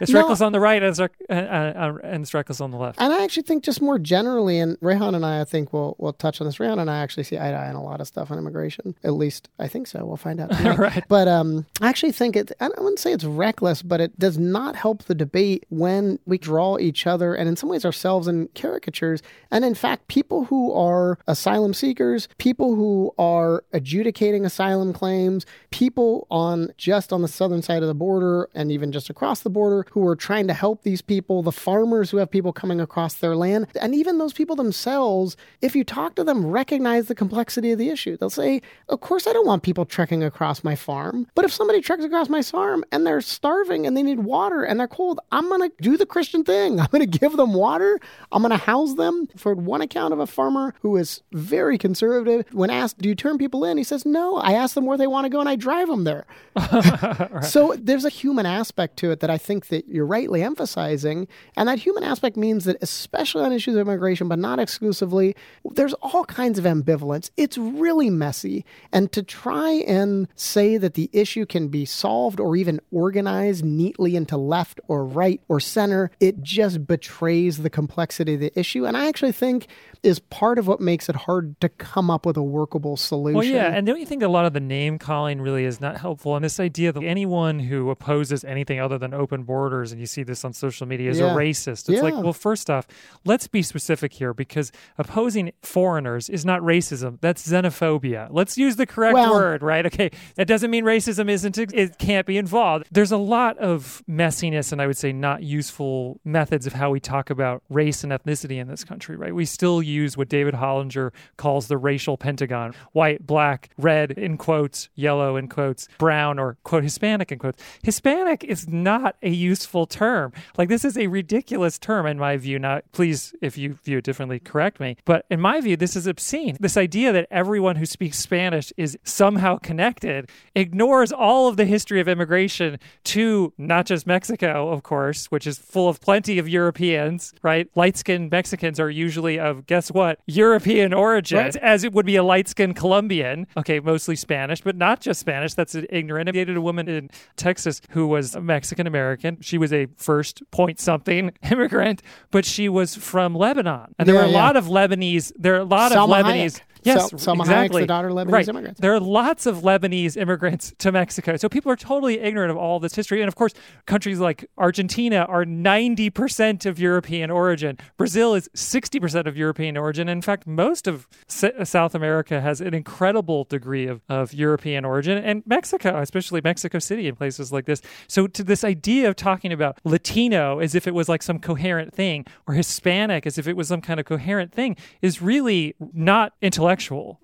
It's no, reckless on the right and it's, rec- uh, uh, and it's reckless on the left. And I actually think just more generally, and Rehan and I, I think we'll, we'll touch on this. Rehan and I actually see eye to eye on a lot of stuff on immigration. At least I think so. We'll find out. Right. But um, I actually think it, I wouldn't say it's reckless, but it does not help the debate when we draw each other and in some ways ourselves in caricatures. And in fact, people who are asylum seekers, people who are adjudicating asylum claims, people on just on the southern side of the border and even just across the border who are trying to help these people, the farmers who have people coming across their land, and even those people themselves, if you talk to them, recognize the complexity of the issue. They'll say, of course, I don't want people trekking across my farm, but if somebody treks across my farm and they're starving and they need water and they're cold, I'm going to do the Christian thing. I'm going to give them water. I'm going to house them. For one account of a farmer who is very conservative, when asked, do you turn people in? He says, no, I ask them where they want to go and I drive them there. Right. So there's a human aspect to it that I think that you're rightly emphasizing. And that human aspect means that especially on issues of immigration, but not exclusively, there's all kinds of ambivalence. It's really messy. And to try and say that the issue can be solved or even organized neatly into left or right or center, it just betrays the complexity of the issue. And I actually think is part of what makes it hard to come up with a workable solution. Well, yeah, and don't you think a lot of the name-calling really is not helpful? And this idea that anyone who opposes anything other than open borders, and you see this on social media, is yeah. a racist. It's yeah. like, well, first off, let's be specific here, because opposing foreigners is not racism. That's xenophobia. Let's use the correct well, word, right? Okay, that doesn't mean racism isn't, it can't be involved. There's a lot of messiness and I would say not useful methods of how we talk about race and ethnicity in this country, right? We still use what David Hollinger calls the racial pentagon, white, black, red in quotes, yellow in quotes, brown, or quote Hispanic in quotes. Hispanic is not a useful term. Like, this is a ridiculous term in my view. Now, please, if you view it differently, correct me. But in my view, this is obscene. This idea that everyone who speaks Spanish is somehow connected ignores all of the history of immigration to not just Mexico, of course, which is full of plenty of Europeans, right? Light-skinned Mexicans are usually of, guess what, European origin, right, as it would be a light-skinned Colombian. Okay, mostly Spanish, but not just Spanish. That's an ignorant. I dated a woman in Texas who was Mexican-American. She was a first point-something immigrant, but she was from Lebanon. And there yeah, were a yeah. lot of Lebanese, there are a lot Selma of Lebanese... Hayek. Yes, so, exactly. The daughter of Lebanese right. immigrants. There are lots of Lebanese immigrants to Mexico. So people are totally ignorant of all this history. And of course, countries like Argentina are ninety percent of European origin. Brazil is sixty percent of European origin. In fact, most of S- South America has an incredible degree of, of European origin. And Mexico, especially Mexico City and places like this. So to this idea of talking about Latino as if it was like some coherent thing, or Hispanic as if it was some kind of coherent thing, is really not intellectual.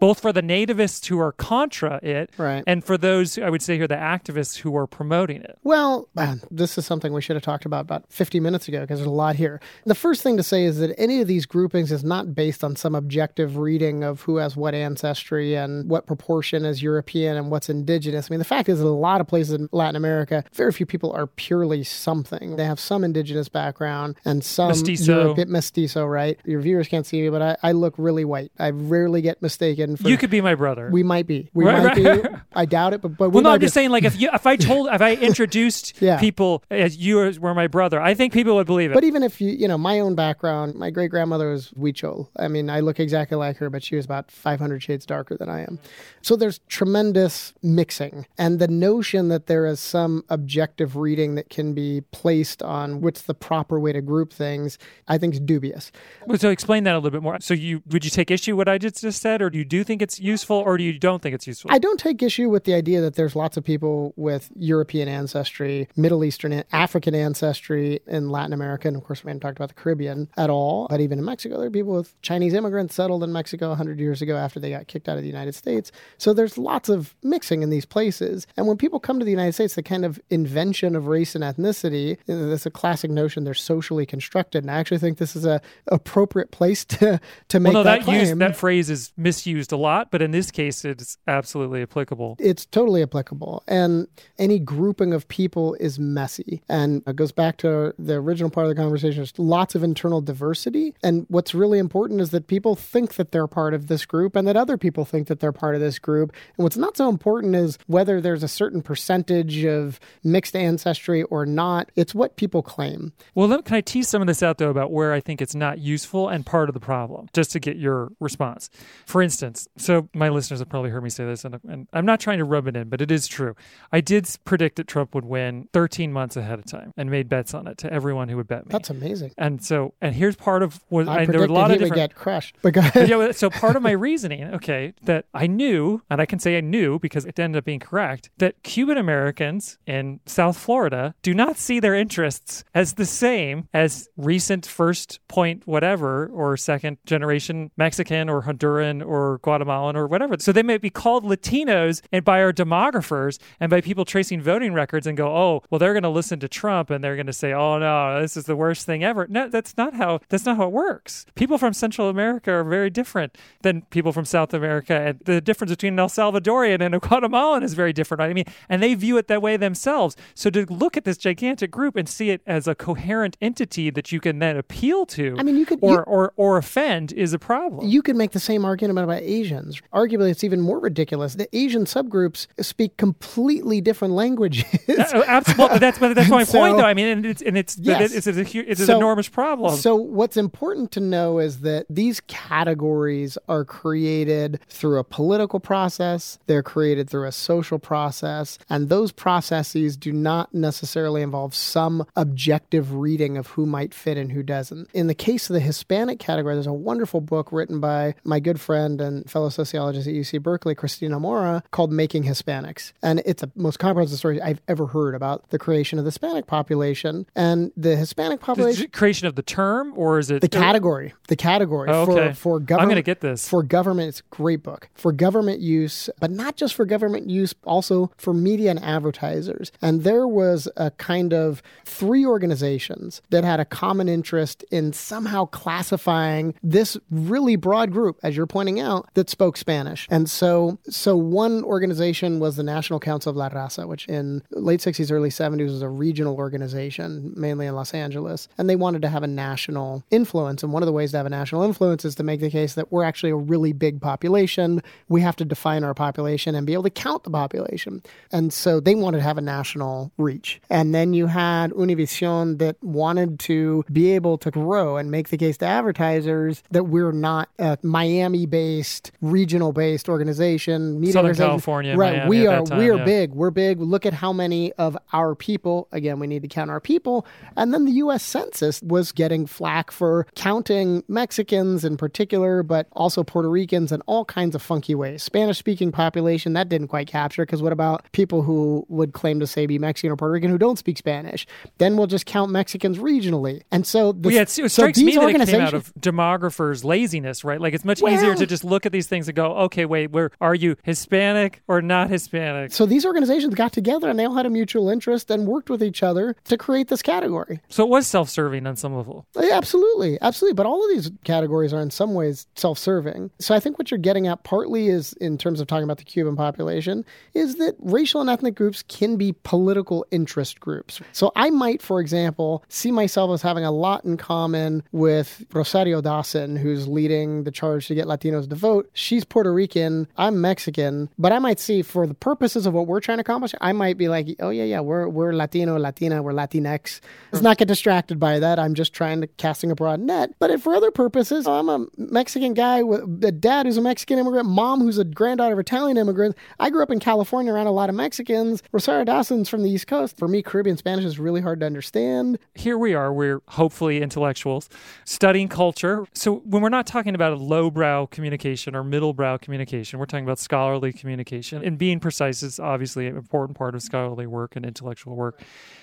Both for the nativists who are contra it, right, and for those, I would say here, the activists who are promoting it. Well, man, this is something we should have talked about about fifty minutes ago, because there's a lot here. The first thing to say is that any of these groupings is not based on some objective reading of who has what ancestry and what proportion is European and what's indigenous. I mean, the fact is that a lot of places in Latin America, very few people are purely something. They have some indigenous background and some mestizo, Europe, mestizo right? Your viewers can't see me, but I, I look really white. I rarely get mistaken for, you could be my brother. We might be. We right, might right. be. I doubt it, but, but we well, no, might I'm just be. saying, like, if you, if I told, if I introduced yeah. people as you were my brother, I think people would believe it. But even if you, you know, my own background, my great grandmother was Huichol. I mean, I look exactly like her, but she was about five hundred shades darker than I am. So there's tremendous mixing. And the notion that there is some objective reading that can be placed on what's the proper way to group things, I think is dubious. Well, so explain that a little bit more. So you, would you take issue with what I just said? Or do you do think it's useful, or do you don't think it's useful? I don't take issue with the idea that there's lots of people with European ancestry, Middle Eastern, African ancestry in Latin America, and of course we haven't talked about the Caribbean at all, but even in Mexico, there are people with Chinese immigrants settled in Mexico one hundred years ago after they got kicked out of the United States. So there's lots of mixing in these places, and when people come to the United States, the kind of invention of race and ethnicity, that's a classic notion, they're socially constructed, and I actually think this is an appropriate place to, to make well, no, that, that claim. Used, that phrase is misused a lot, but in this case, it's absolutely applicable. It's totally applicable. And any grouping of people is messy. And it goes back to the original part of the conversation. There's lots of internal diversity. And what's really important is that people think that they're part of this group and that other people think that they're part of this group. And what's not so important is whether there's a certain percentage of mixed ancestry or not. It's what people claim. Well, let, can I tease some of this out, though, about where I think it's not useful and part of the problem, just to get your response. For instance, so my listeners have probably heard me say this, and, and I'm not trying to rub it in, but it is true. I did predict that Trump would win thirteen months ahead of time and made bets on it to everyone who would bet me. That's amazing. And so, and here's part of what I, I there were a lot of different. I predicted he would get crushed. But go ahead. Yeah, so part of my reasoning, okay, that I knew, and I can say I knew because it ended up being correct, that Cuban Americans in South Florida do not see their interests as the same as recent first point whatever or second generation Mexican or Honduran or Guatemalan or whatever. So they may be called Latinos and by our demographers and by people tracing voting records and go, oh, well, they're going to listen to Trump and they're going to say, oh, no, this is the worst thing ever. No, that's not how that's not how it works. People from Central America are very different than people from South America. And the difference between an El Salvadorian and a Guatemalan is very different, right? I mean, and they view it that way themselves. So to look at this gigantic group and see it as a coherent entity that you can then appeal to I mean, you could, or, you, or, or offend is a problem. You could make the same argument argument about Asians. Arguably, it's even more ridiculous. The Asian subgroups speak completely different languages. uh, absolutely. That's, that's my so, point, though. I mean, and it's, and it's, yes. it's, it's, a, it's so, an enormous problem. So what's important to know is that these categories are created through a political process. They're created through a social process. And those processes do not necessarily involve some objective reading of who might fit and who doesn't. In the case of the Hispanic category, there's a wonderful book written by my good friend friend and fellow sociologist at U C Berkeley, Cristina Mora, called Making Hispanics. And it's the most comprehensive story I've ever heard about the creation of the Hispanic population. And the Hispanic population... The creation of the term, or is it... The category. The category. Oh, okay. For, for government... I'm going to get this. For government, it's a great book. For government use, but not just for government use, also for media and advertisers. And there was a kind of three organizations that had a common interest in somehow classifying this really broad group, as you're pointing out, that spoke Spanish. And so, so one organization was the National Council of La Raza, which in late sixties, early seventies was a regional organization, mainly in Los Angeles. And they wanted to have a national influence. And one of the ways to have a national influence is to make the case that we're actually a really big population. We have to define our population and be able to count the population. And so they wanted to have a national reach. And then you had Univision that wanted to be able to grow and make the case to advertisers that we're not a Miami-based, regional-based organization. Media Southern organization. California, right? Miami we are time, we are yeah. big. We're big. Look at how many of our people. Again, we need to count our people. And then the U S Census was getting flack for counting Mexicans in particular, but also Puerto Ricans in all kinds of funky ways. Spanish-speaking population, that didn't quite capture, because what about people who would claim to say be Mexican or Puerto Rican who don't speak Spanish? Then we'll just count Mexicans regionally. And so this, well, yeah, it's, it strikes so me that it came out of demographers' laziness, right? Like it's much well, easier to just look at these things and go, okay, wait, where are you Hispanic or not Hispanic? So these organizations got together and they all had a mutual interest and worked with each other to create this category. So it was self-serving on some level. Yeah, absolutely. Absolutely. But all of these categories are in some ways self-serving. So I think what you're getting at partly is, in terms of talking about the Cuban population, is that racial and ethnic groups can be political interest groups. So I might, for example, see myself as having a lot in common with Rosario Dawson, who's leading the charge to get Latinos to vote. She's Puerto Rican. I'm Mexican. But I might see, for the purposes of what we're trying to accomplish, I might be like, oh, yeah, yeah, we're we're Latino, Latina, we're Latinx. Let's not get distracted by that. I'm just trying to casting a broad net. But if for other purposes, I'm a Mexican guy with a dad who's a Mexican immigrant, mom who's a granddaughter of Italian immigrants. I grew up in California around a lot of Mexicans. Rosario Dawson's from the East Coast. For me, Caribbean Spanish is really hard to understand. Here we are. We're hopefully intellectuals studying culture. So when we're not talking about a lowbrow communication or middlebrow communication, we're talking about scholarly communication. And being precise is obviously an important part of scholarly work and intellectual work.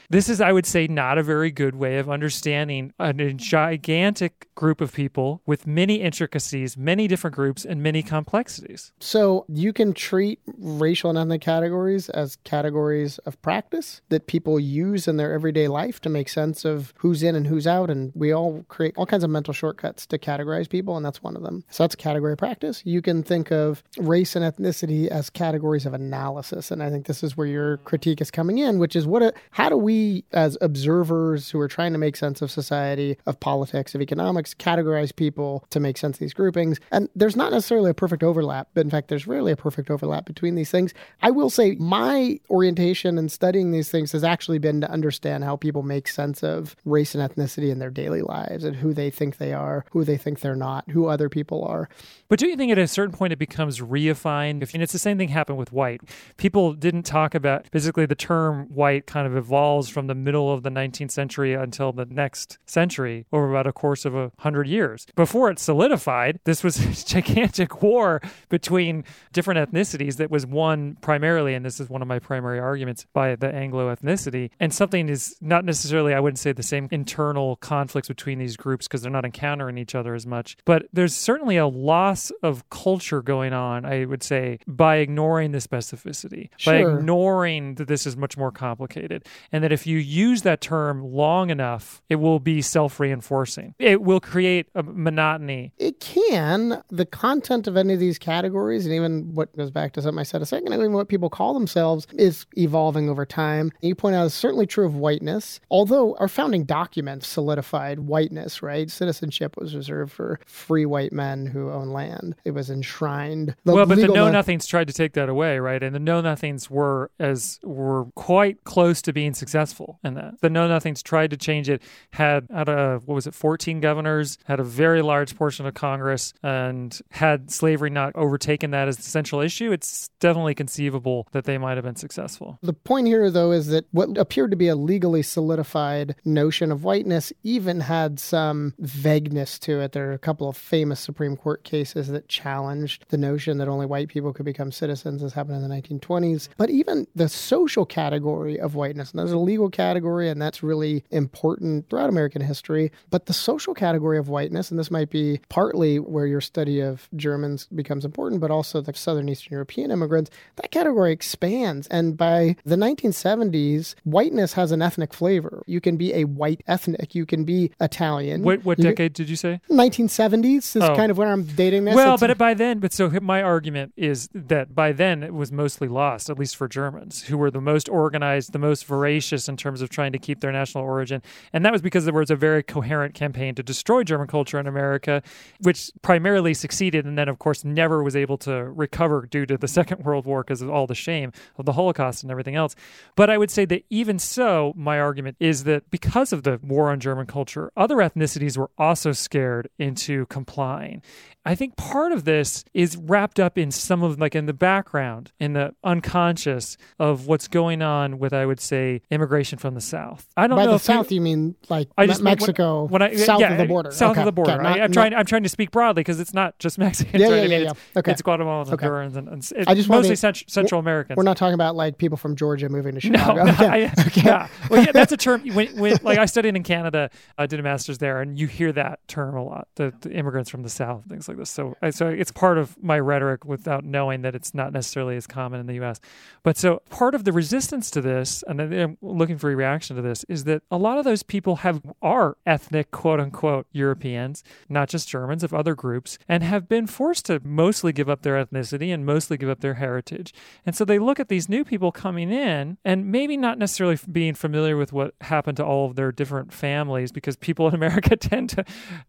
This is, I would say, not a very good way of understanding a gigantic group of people with many intricacies, many different groups, and many complexities. So you can treat racial and ethnic categories as categories of practice that people use in their everyday life to make sense of who's in and who's out. And we all create all kinds of mental shortcuts to categorize people, and that's one of them. So that's a category of practice. You can think of race and ethnicity as categories of analysis. And I think this is where your critique is coming in, which is what a, how do we We, as observers who are trying to make sense of society, of politics, of economics, categorize people to make sense of these groupings. And there's not necessarily a perfect overlap, but in fact, there's rarely a perfect overlap between these things. I will say my orientation in studying these things has actually been to understand how people make sense of race and ethnicity in their daily lives and who they think they are, who they think they're not, who other people are. But do you think at a certain point it becomes reifying? And it's the same thing happened with white. People didn't talk about, basically the term white kind of evolved from the middle of the nineteenth century until the next century, over about a course of a hundred years. Before it solidified, this was a gigantic war between different ethnicities that was won primarily, and this is one of my primary arguments, by the Anglo ethnicity. And something is not necessarily, I wouldn't say the same internal conflicts between these groups because they're not encountering each other as much, but there's certainly a loss of culture going on, I would say, by ignoring the specificity, sure. by ignoring that this is much more complicated. And that if you use that term long enough, it will be self-reinforcing. It will create a monotony. It can. The content of any of these categories, and even what goes back to something I said a second ago, even what people call themselves is evolving over time. And you point out it's certainly true of whiteness, although our founding documents solidified whiteness, right? Citizenship was reserved for free white men who own land. It was enshrined. The well, but the Know-Nothings tried to take that away, right? And the Know-Nothings were as were quite close to being successful successful in that. The Know Nothings tried to change it, had out of, what was it, fourteen governors, had a very large portion of Congress, and had slavery not overtaken that as the central issue, it's definitely conceivable that they might have been successful. The point here, though, is that what appeared to be a legally solidified notion of whiteness even had some vagueness to it. There are a couple of famous Supreme Court cases that challenged the notion that only white people could become citizens, as happened in the nineteen twenties. But even the social category of whiteness, and there's a legal category, and that's really important throughout American history, but the social category of whiteness, and this might be partly where your study of Germans becomes important, but also the Southern Eastern European immigrants, that category expands. And by the nineteen seventies, whiteness has an ethnic flavor. You can be a white ethnic. You can be Italian. What, what decade did you say? nineteen seventies is oh. kind of when I'm dating this. Well, it's, but by then, but so my argument is that by then it was mostly lost, at least for Germans, who were the most organized, the most voracious in terms of trying to keep their national origin. And that was because there was a very coherent campaign to destroy German culture in America, which primarily succeeded and then, of course, never was able to recover due to the Second World War because of all the shame of the Holocaust and everything else. But I would say that even so, my argument is that because of the war on German culture, other ethnicities were also scared into complying. I think part of this is wrapped up in some of, like, in the background, in the unconscious of what's going on with, I would say, immigration from the South. I don't By know the if South, people, you mean like I just, Mexico, when, when I, south yeah, of the border. South okay. of the border. Okay. Not, I, I'm, not, trying, I'm trying to speak broadly because it's not just Mexicans. Yeah, right? yeah, yeah, I mean, yeah. It's, okay. it's Guatemalans and Hondurans okay. and, and I just mostly to, Central Americans. We're not talking about, like, people from Georgia moving to Chicago. No, okay. no, I, okay. yeah. Well, yeah, that's a term. When, when, like, I studied in Canada. I did a master's there, and you hear that term a lot, the, the immigrants from the South, things like this. So, so it's part of my rhetoric without knowing that it's not necessarily as common in the U S. But so part of the resistance to this, and I'm looking for a reaction to this, is that a lot of those people have are ethnic, quote unquote, Europeans, not just Germans, of other groups, and have been forced to mostly give up their ethnicity and mostly give up their heritage. And so they look at these new people coming in and maybe not necessarily being familiar with what happened to all of their different families, because people in America tend to,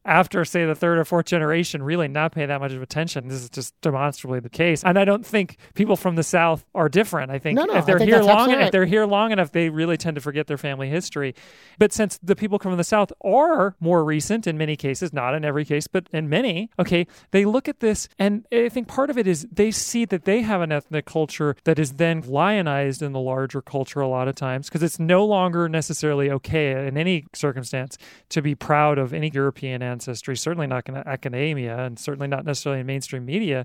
after, say, the third or fourth generation, really not pay that much of attention. This is just demonstrably the case. And I don't think people from the South are different. I think no, no, if they're think here long enough, right. if they're here long enough, they really tend to forget their family history. But since the people from the South are more recent in many cases, not in every case, but in many, okay, they look at this, and I think part of it is they see that they have an ethnic culture that is then lionized in the larger culture a lot of times, because it's no longer necessarily okay in any circumstance to be proud of any European ancestry, certainly not in academia, and certainly not necessarily in mainstream media.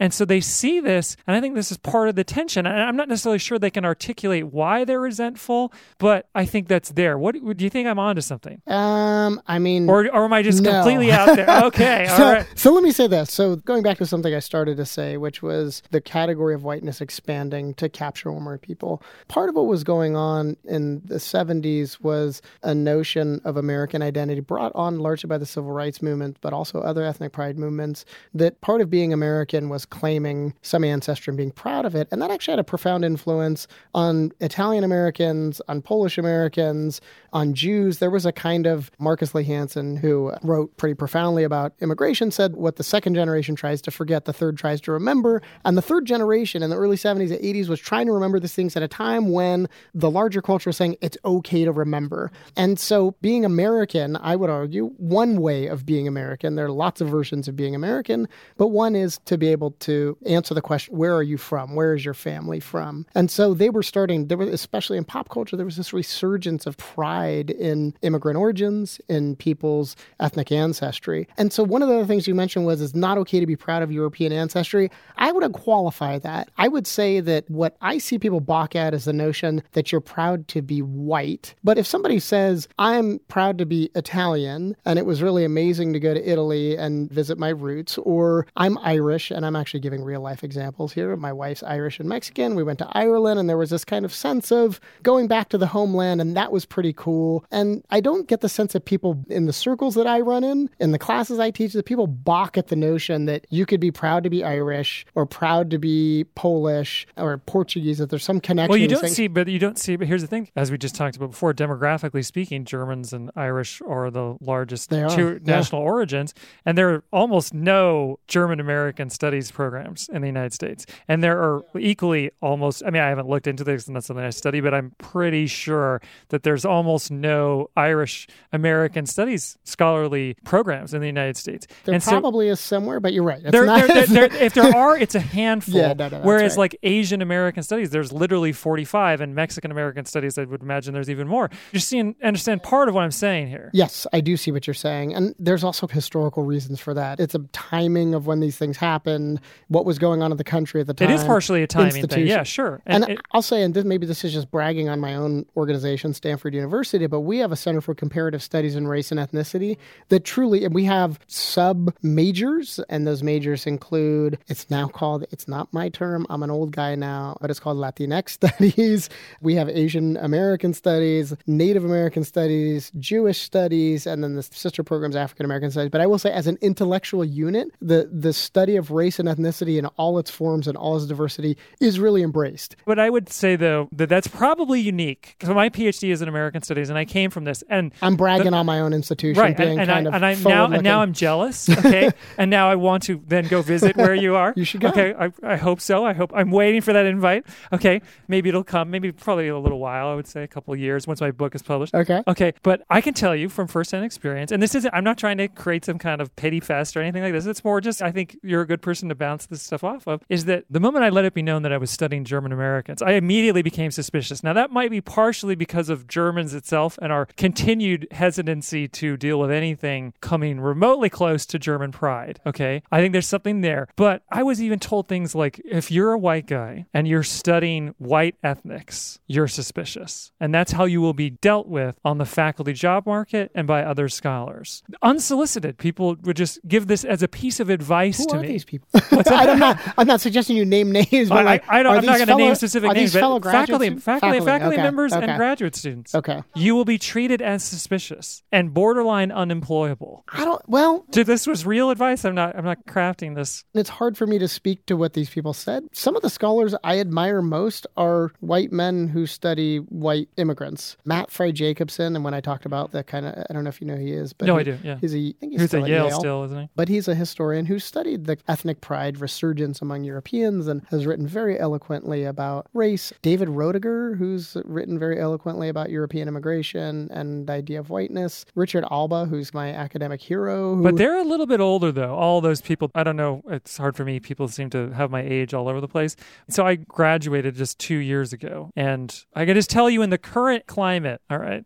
And so they see this, and I think this is part of the tension. And I'm not necessarily sure they can articulate why they're resentful, but I think that's there. What do you think? I'm onto something? Um, I mean, or or am I just no. completely out there? Okay, all so, right. So let me say this. So going back to something I started to say, which was the category of whiteness expanding to capture more people. Part of what was going on in the seventies was a notion of American identity brought on largely by the civil rights movement, but also other ethnic pride movements. That part of being American was claiming some ancestry and being proud of it. And that actually had a profound influence on Italian Americans, on Polish Americans, on Jews. There was a kind of Marcus Lee Hansen, who wrote pretty profoundly about immigration, said what the second generation tries to forget, the third tries to remember. And the third generation in the early seventies and eighties was trying to remember these things at a time when the larger culture was saying it's okay to remember. And so being American, I would argue, one way of being American, there are lots of versions of being American, but one is to be able to to answer the question, where are you from? Where is your family from? And so they were starting, there was, especially in pop culture, there was this resurgence of pride in immigrant origins, in people's ethnic ancestry. And so one of the other things you mentioned was, it's not okay to be proud of European ancestry. I would qualify that. I would say that what I see people balk at is the notion that you're proud to be white. But if somebody says, I'm proud to be Italian, and it was really amazing to go to Italy and visit my roots, or I'm Irish, and I'm actually Actually giving real life examples here. My wife's Irish and Mexican. We went to Ireland, and there was this kind of sense of going back to the homeland, and that was pretty cool. And I don't get the sense that people in the circles that I run in, in the classes I teach, that people balk at the notion that you could be proud to be Irish or proud to be Polish or Portuguese, that there's some connection. Well, you don't see, but you don't see, but here's the thing, as we just talked about before, demographically speaking, Germans and Irish are the largest two national origins, and there are almost no German American studies programs in the United States. And there are equally almost, I mean, I haven't looked into this, and that's something I study, but I'm pretty sure that there's almost no Irish American studies scholarly programs in the United States. There and probably so, is somewhere, but you're right. It's there, not, there, there, there, if there are, it's a handful. Yeah, no, no, whereas right. like Asian American studies, there's literally forty-five, and Mexican American studies, I would imagine there's even more. You're seeing, understand part of what I'm saying here. Yes, I do see what you're saying. And there's also historical reasons for that. It's a timing of when these things happened, what was going on in the country at the time. It is partially a timing thing. Yeah, sure. And, and it, I'll say, and this, maybe this is just bragging on my own organization, Stanford University, but we have a Center for Comparative Studies in Race and Ethnicity that truly, and we have sub-majors, and those majors include, it's now called, it's not my term, I'm an old guy now, but it's called Latinx Studies. We have Asian American Studies, Native American Studies, Jewish Studies, and then the sister programs, African American Studies. But I will say, as an intellectual unit, the, the study of race and ethnicity in all its forms and all its diversity is really embraced. But I would say, though, that that's probably unique. So my PhD is in American Studies, and I came from this. And I'm bragging the, on my own institution. Right, being and, and, kind I, of and, I'm now, and now I'm jealous, okay? And now I want to then go visit where you are. You should go. Okay, I, I hope so. I hope. I'm waiting for that invite. Okay, maybe it'll come. Maybe probably a little while, I would say, a couple of years once my book is published. Okay. Okay, but I can tell you from firsthand experience, and this isn't, I'm not trying to create some kind of pity fest or anything like this. It's more just, I think you're a good person to bounce this stuff off of, is that the moment I let it be known that I was studying German Americans, I immediately became suspicious. Now, that might be partially because of Germans itself and our continued hesitancy to deal with anything coming remotely close to German pride, okay? I think there's something there. But I was even told things like, if you're a white guy and you're studying white ethnics, you're suspicious. And that's how you will be dealt with on the faculty job market and by other scholars. Unsolicited, people would just give this as a piece of advice Who to me. Who are these people? I'm, not, I'm not suggesting you name names. But I, like, I, I don't, I'm not going to name specific names, but faculty, faculty, faculty, faculty okay, members okay. and graduate students. Okay. You will be treated as suspicious and borderline unemployable. I don't, well... Dude, this was real advice. I'm not, I'm not crafting this. It's hard for me to speak to what these people said. Some of the scholars I admire most are white men who study white immigrants. Matt Fry Jacobson, and when I talked about that kind of... I don't know if you know who he is, but... No, he, I do, yeah. He's a, I think he's, he's still at Yale, Yale still, isn't he? But he's a historian who studied the ethnic pride resurgence among Europeans and has written very eloquently about race. David Roediger, who's written very eloquently about European immigration and the idea of whiteness. Richard Alba, who's my academic hero. Who... But they're a little bit older, though. All those people, I don't know, it's hard for me. People seem to have my age all over the place. So I graduated just two years ago. And I can just tell you, in the current climate, all right,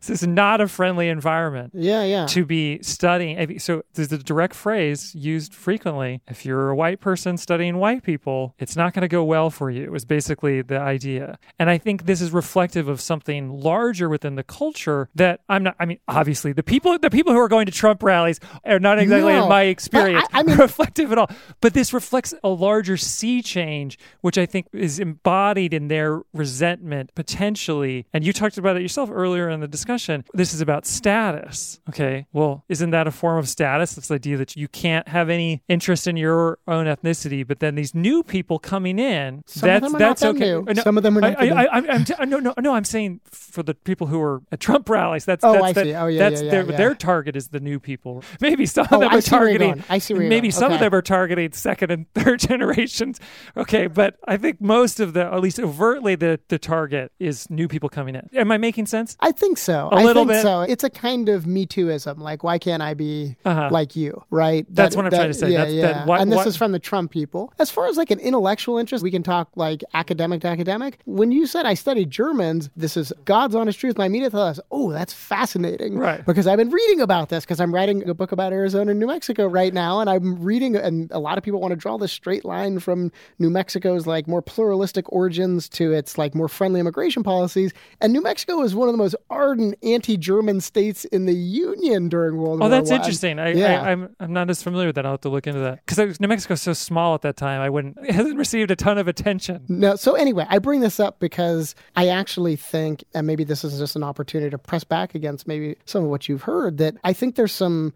this is not a friendly environment. Yeah, yeah. To be studying. So there's a direct phrase used frequently. If you're a white person studying white people, it's not going to go well for you, is basically the idea. And I think this is reflective of something larger within the culture that I'm not, I mean, obviously the people, the people who are going to Trump rallies are not exactly no, in my experience I, I mean, reflective at all. But this reflects a larger sea change, which I think is embodied in their resentment potentially. And you talked about it yourself earlier in the discussion. This is about status. Okay. Well, isn't that a form of status? It's the idea that you can't have any interest in your own ethnicity, but then these new people coming in, some that's, of them are that's not okay. New. No, some of them are not I, I, I, I'm t- no, no, no, I'm saying for the people who are at Trump rallies, that's, oh, that's, I that, see. Oh, yeah, that's yeah, yeah, their, yeah. their target is the new people. Maybe some oh, of them I are targeting, I see maybe okay. some of them are targeting second and third generations. Okay. But I think most of the, at least overtly, the, the target is new people coming in. Am I making sense? I think so. A I little think bit. So. It's a kind of Me Too-ism. Like, why can't I be uh-huh. like you? Right. That's that, what I'm that, trying to say. Yeah, that's, yeah. That, what, and this what, is from the Trump people. As far as like an intellectual interest, we can talk like academic to academic. When you said I studied Germans, this is God's honest truth. My media tells us, oh, that's fascinating. Right. Because I've been reading about this because I'm writing a book about Arizona and New Mexico right now. And I'm reading, and a lot of people want to draw this straight line from New Mexico's like more pluralistic origins to its like more friendly immigration policies. And New Mexico is one of the most ardent anti-German states in the Union during World War One. Oh, that's interesting. I, yeah. I, I'm, I'm not as familiar with that. I'll have to look into that. Because New Mexico is so small at that time, I wouldn't, it hasn't received a ton of attention. No, so anyway, I bring this up because I actually think, and maybe this is just an opportunity to press back against maybe some of what you've heard, that I think there's some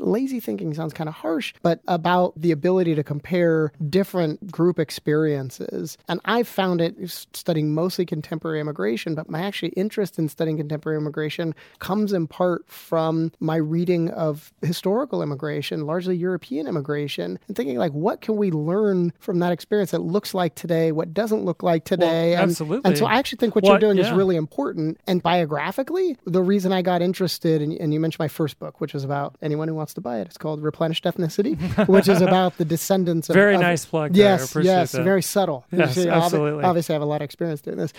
lazy thinking sounds kind of harsh, but about the ability to compare different group experiences. And I've found it studying mostly contemporary immigration, but my actually interest in studying contemporary immigration comes in part from my reading of historical immigration, largely European immigration, generation and thinking like, what can we learn from that experience that looks like today, what doesn't look like today? Well, and, absolutely. And so I actually think what well, you're doing yeah. is really important. And biographically, the reason I got interested, and, and you mentioned my first book, which is about anyone who wants to buy it. It's called Replenished Ethnicity, which is about the descendants of... Very of, nice plug there. Yes, yes, that. Very subtle. Yes, see, absolutely. Obvi- obviously, I have a lot of experience doing this,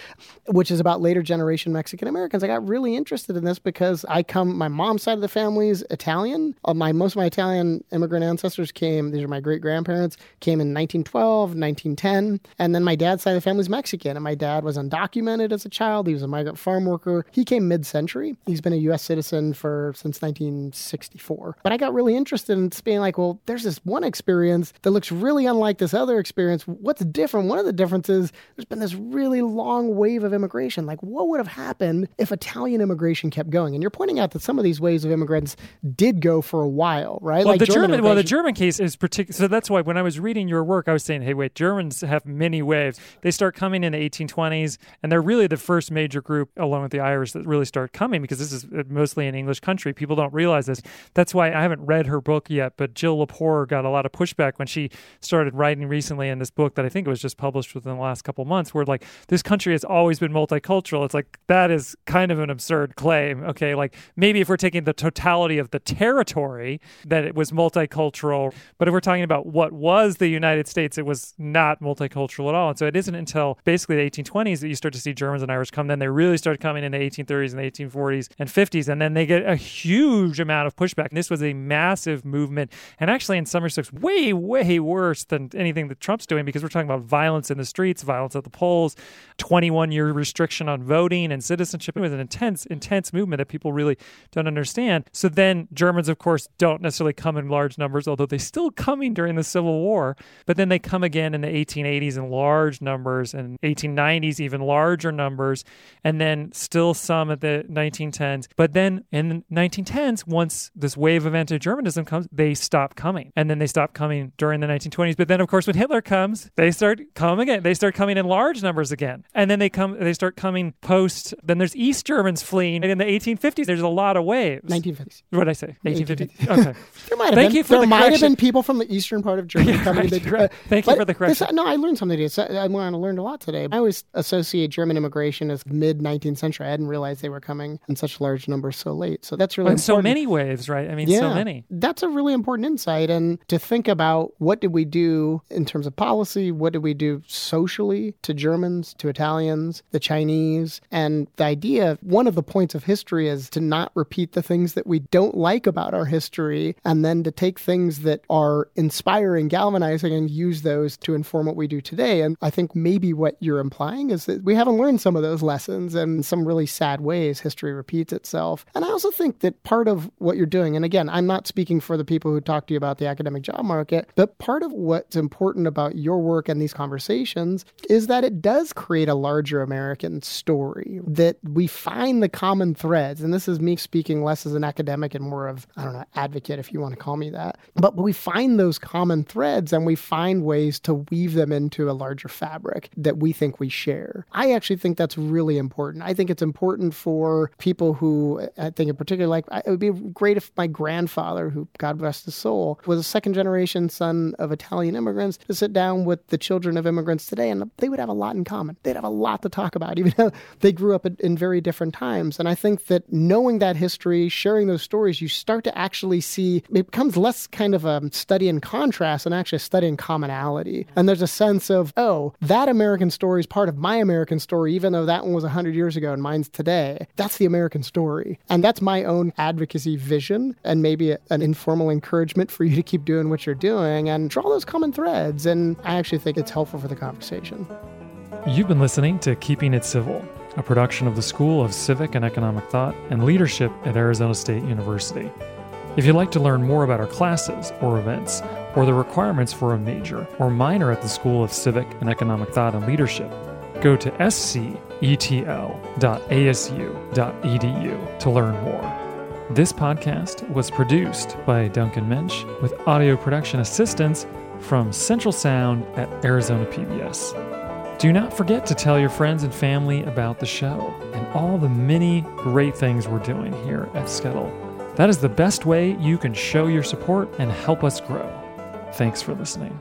which is about later generation Mexican Americans. I got really interested in this because I come, my mom's side of the family is Italian. Uh, my Most of my Italian immigrant ancestors came, these are my great-grandparents, came in nineteen twelve, nineteen ten, and then my dad's side of the family is Mexican, and my dad was undocumented as a child. He was a migrant farm worker. He came mid-century. He's been a U S citizen for since nineteen sixty-four. But I got really interested in being like, well, there's this one experience that looks really unlike this other experience. What's different? One of the differences, there's been this really long wave of immigration. Like, what would have happened if Italian immigration kept going? And you're pointing out that some of these waves of immigrants did go for a while, right? Well, like the German, German well, the German case is particular. So that's why when I was reading your work, I was saying, hey, wait, Germans have many waves. They start coming in the eighteen twenties, and they're really the first major group, along with the Irish, that really start coming, because this is mostly an English country. People don't realize this. That's why I haven't read her book yet, but Jill Lepore got a lot of pushback when she started writing recently in this book that I think it was just published within the last couple months, where like, this country has always been multicultural. It's like, that is kind of an absurd claim. Okay, like maybe if we're taking the totality of the territory, that it was multicultural. But if we're talking about what was the United States, it was not multicultural at all. And so it isn't until basically the eighteen twenties that you start to see Germans and Irish come. Then they really start coming in the eighteen thirties and the eighteen forties and fifties. And then they get a huge amount of pushback. And this was a massive movement. And actually, in some respects, way, way worse than anything that Trump's doing, because we're talking about violence in the streets, violence at the polls, twenty-one year restriction on voting and citizenship. It was an intense, intense movement that people really don't understand. So then Germans, of course, don't necessarily come in large numbers, although they're still coming during the Civil War. But then they come again in the eighteen eighties in large numbers, and eighteen nineties, even larger numbers, and then still some at the nineteen tens. But then in the nineteen tens, once this wave of anti-Germanism comes, they stop coming. And then they stop coming during the nineteen twenties. But then, of course, when Hitler comes, they start coming again. They start coming in large numbers again. And then they come. They start coming post. Then there's East Germans fleeing. And in the eighteen fifties, there's a lot of waves. nineteen fifties. What did I say? eighteen fifties. Okay. There might have Thank been. You for there the might correction. Have been people from the eastern part of Germany yeah, coming. Right, to the, uh, Thank you for the correction. This, no, I learned something today. I learned a lot today. I always associate German immigration as mid-nineteenth century. I hadn't realized they were coming in such large numbers so late. So that's really and important. So many waves, right? I mean, yeah, so many. That's a really important insight. And to think about what did we do in terms of policy, what did we do socially to Germans, to Italians, the Chinese, and the idea, one of the points of history is to not repeat the things that we don't like about our history, and then to take things that are inspiring, galvanizing, and use those to inform what we do today. And I think maybe what you're implying is that we haven't learned some of those lessons, and in some really sad ways, history repeats itself. And I also think that part of what you're doing, and again, I'm not speaking for the people who talk to you about the academic job market, but part of what's important about your work and these conversations is that it does create a larger American story, that we find the common threads. And this is me speaking less as an academic and more of, I don't know, advocate, if you want to call me that. But we find those common threads and we find ways to weave them into a larger fabric that we think we share. I actually think that's really important. I think it's important for people who, I think in particular, like, it would be great if my grandfather, who, God rest his soul, was a second generation son of Italian immigrants, to sit down with the children of immigrants today, and they would have a lot in common. They'd have a lot to talk about, even though they grew up in very different times. And I think that knowing that history, sharing those stories, you start to actually see, it becomes less kind of a study in contrast and actually a study in commonality. And there's a sense of, oh, that American story is part of my American story, even though that one was one hundred years ago and mine's today. That's the American story. And that's my own advocacy vision, and maybe a, an informal encouragement for you to keep doing what you're doing and draw those common threads. And I actually think it's helpful for the conversation. You've been listening to Keeping It Civil, a production of the School of Civic and Economic Thought and Leadership at Arizona State University. If you'd like to learn more about our classes or events, or the requirements for a major or minor at the School of Civic and Economic Thought and Leadership, go to s c e t l dot a s u dot e d u to learn more. This podcast was produced by Duncan Mensch with audio production assistance from Central Sound at Arizona P B S. Do not forget to tell your friends and family about the show and all the many great things we're doing here at Skittle. That is the best way you can show your support and help us grow. Thanks for listening.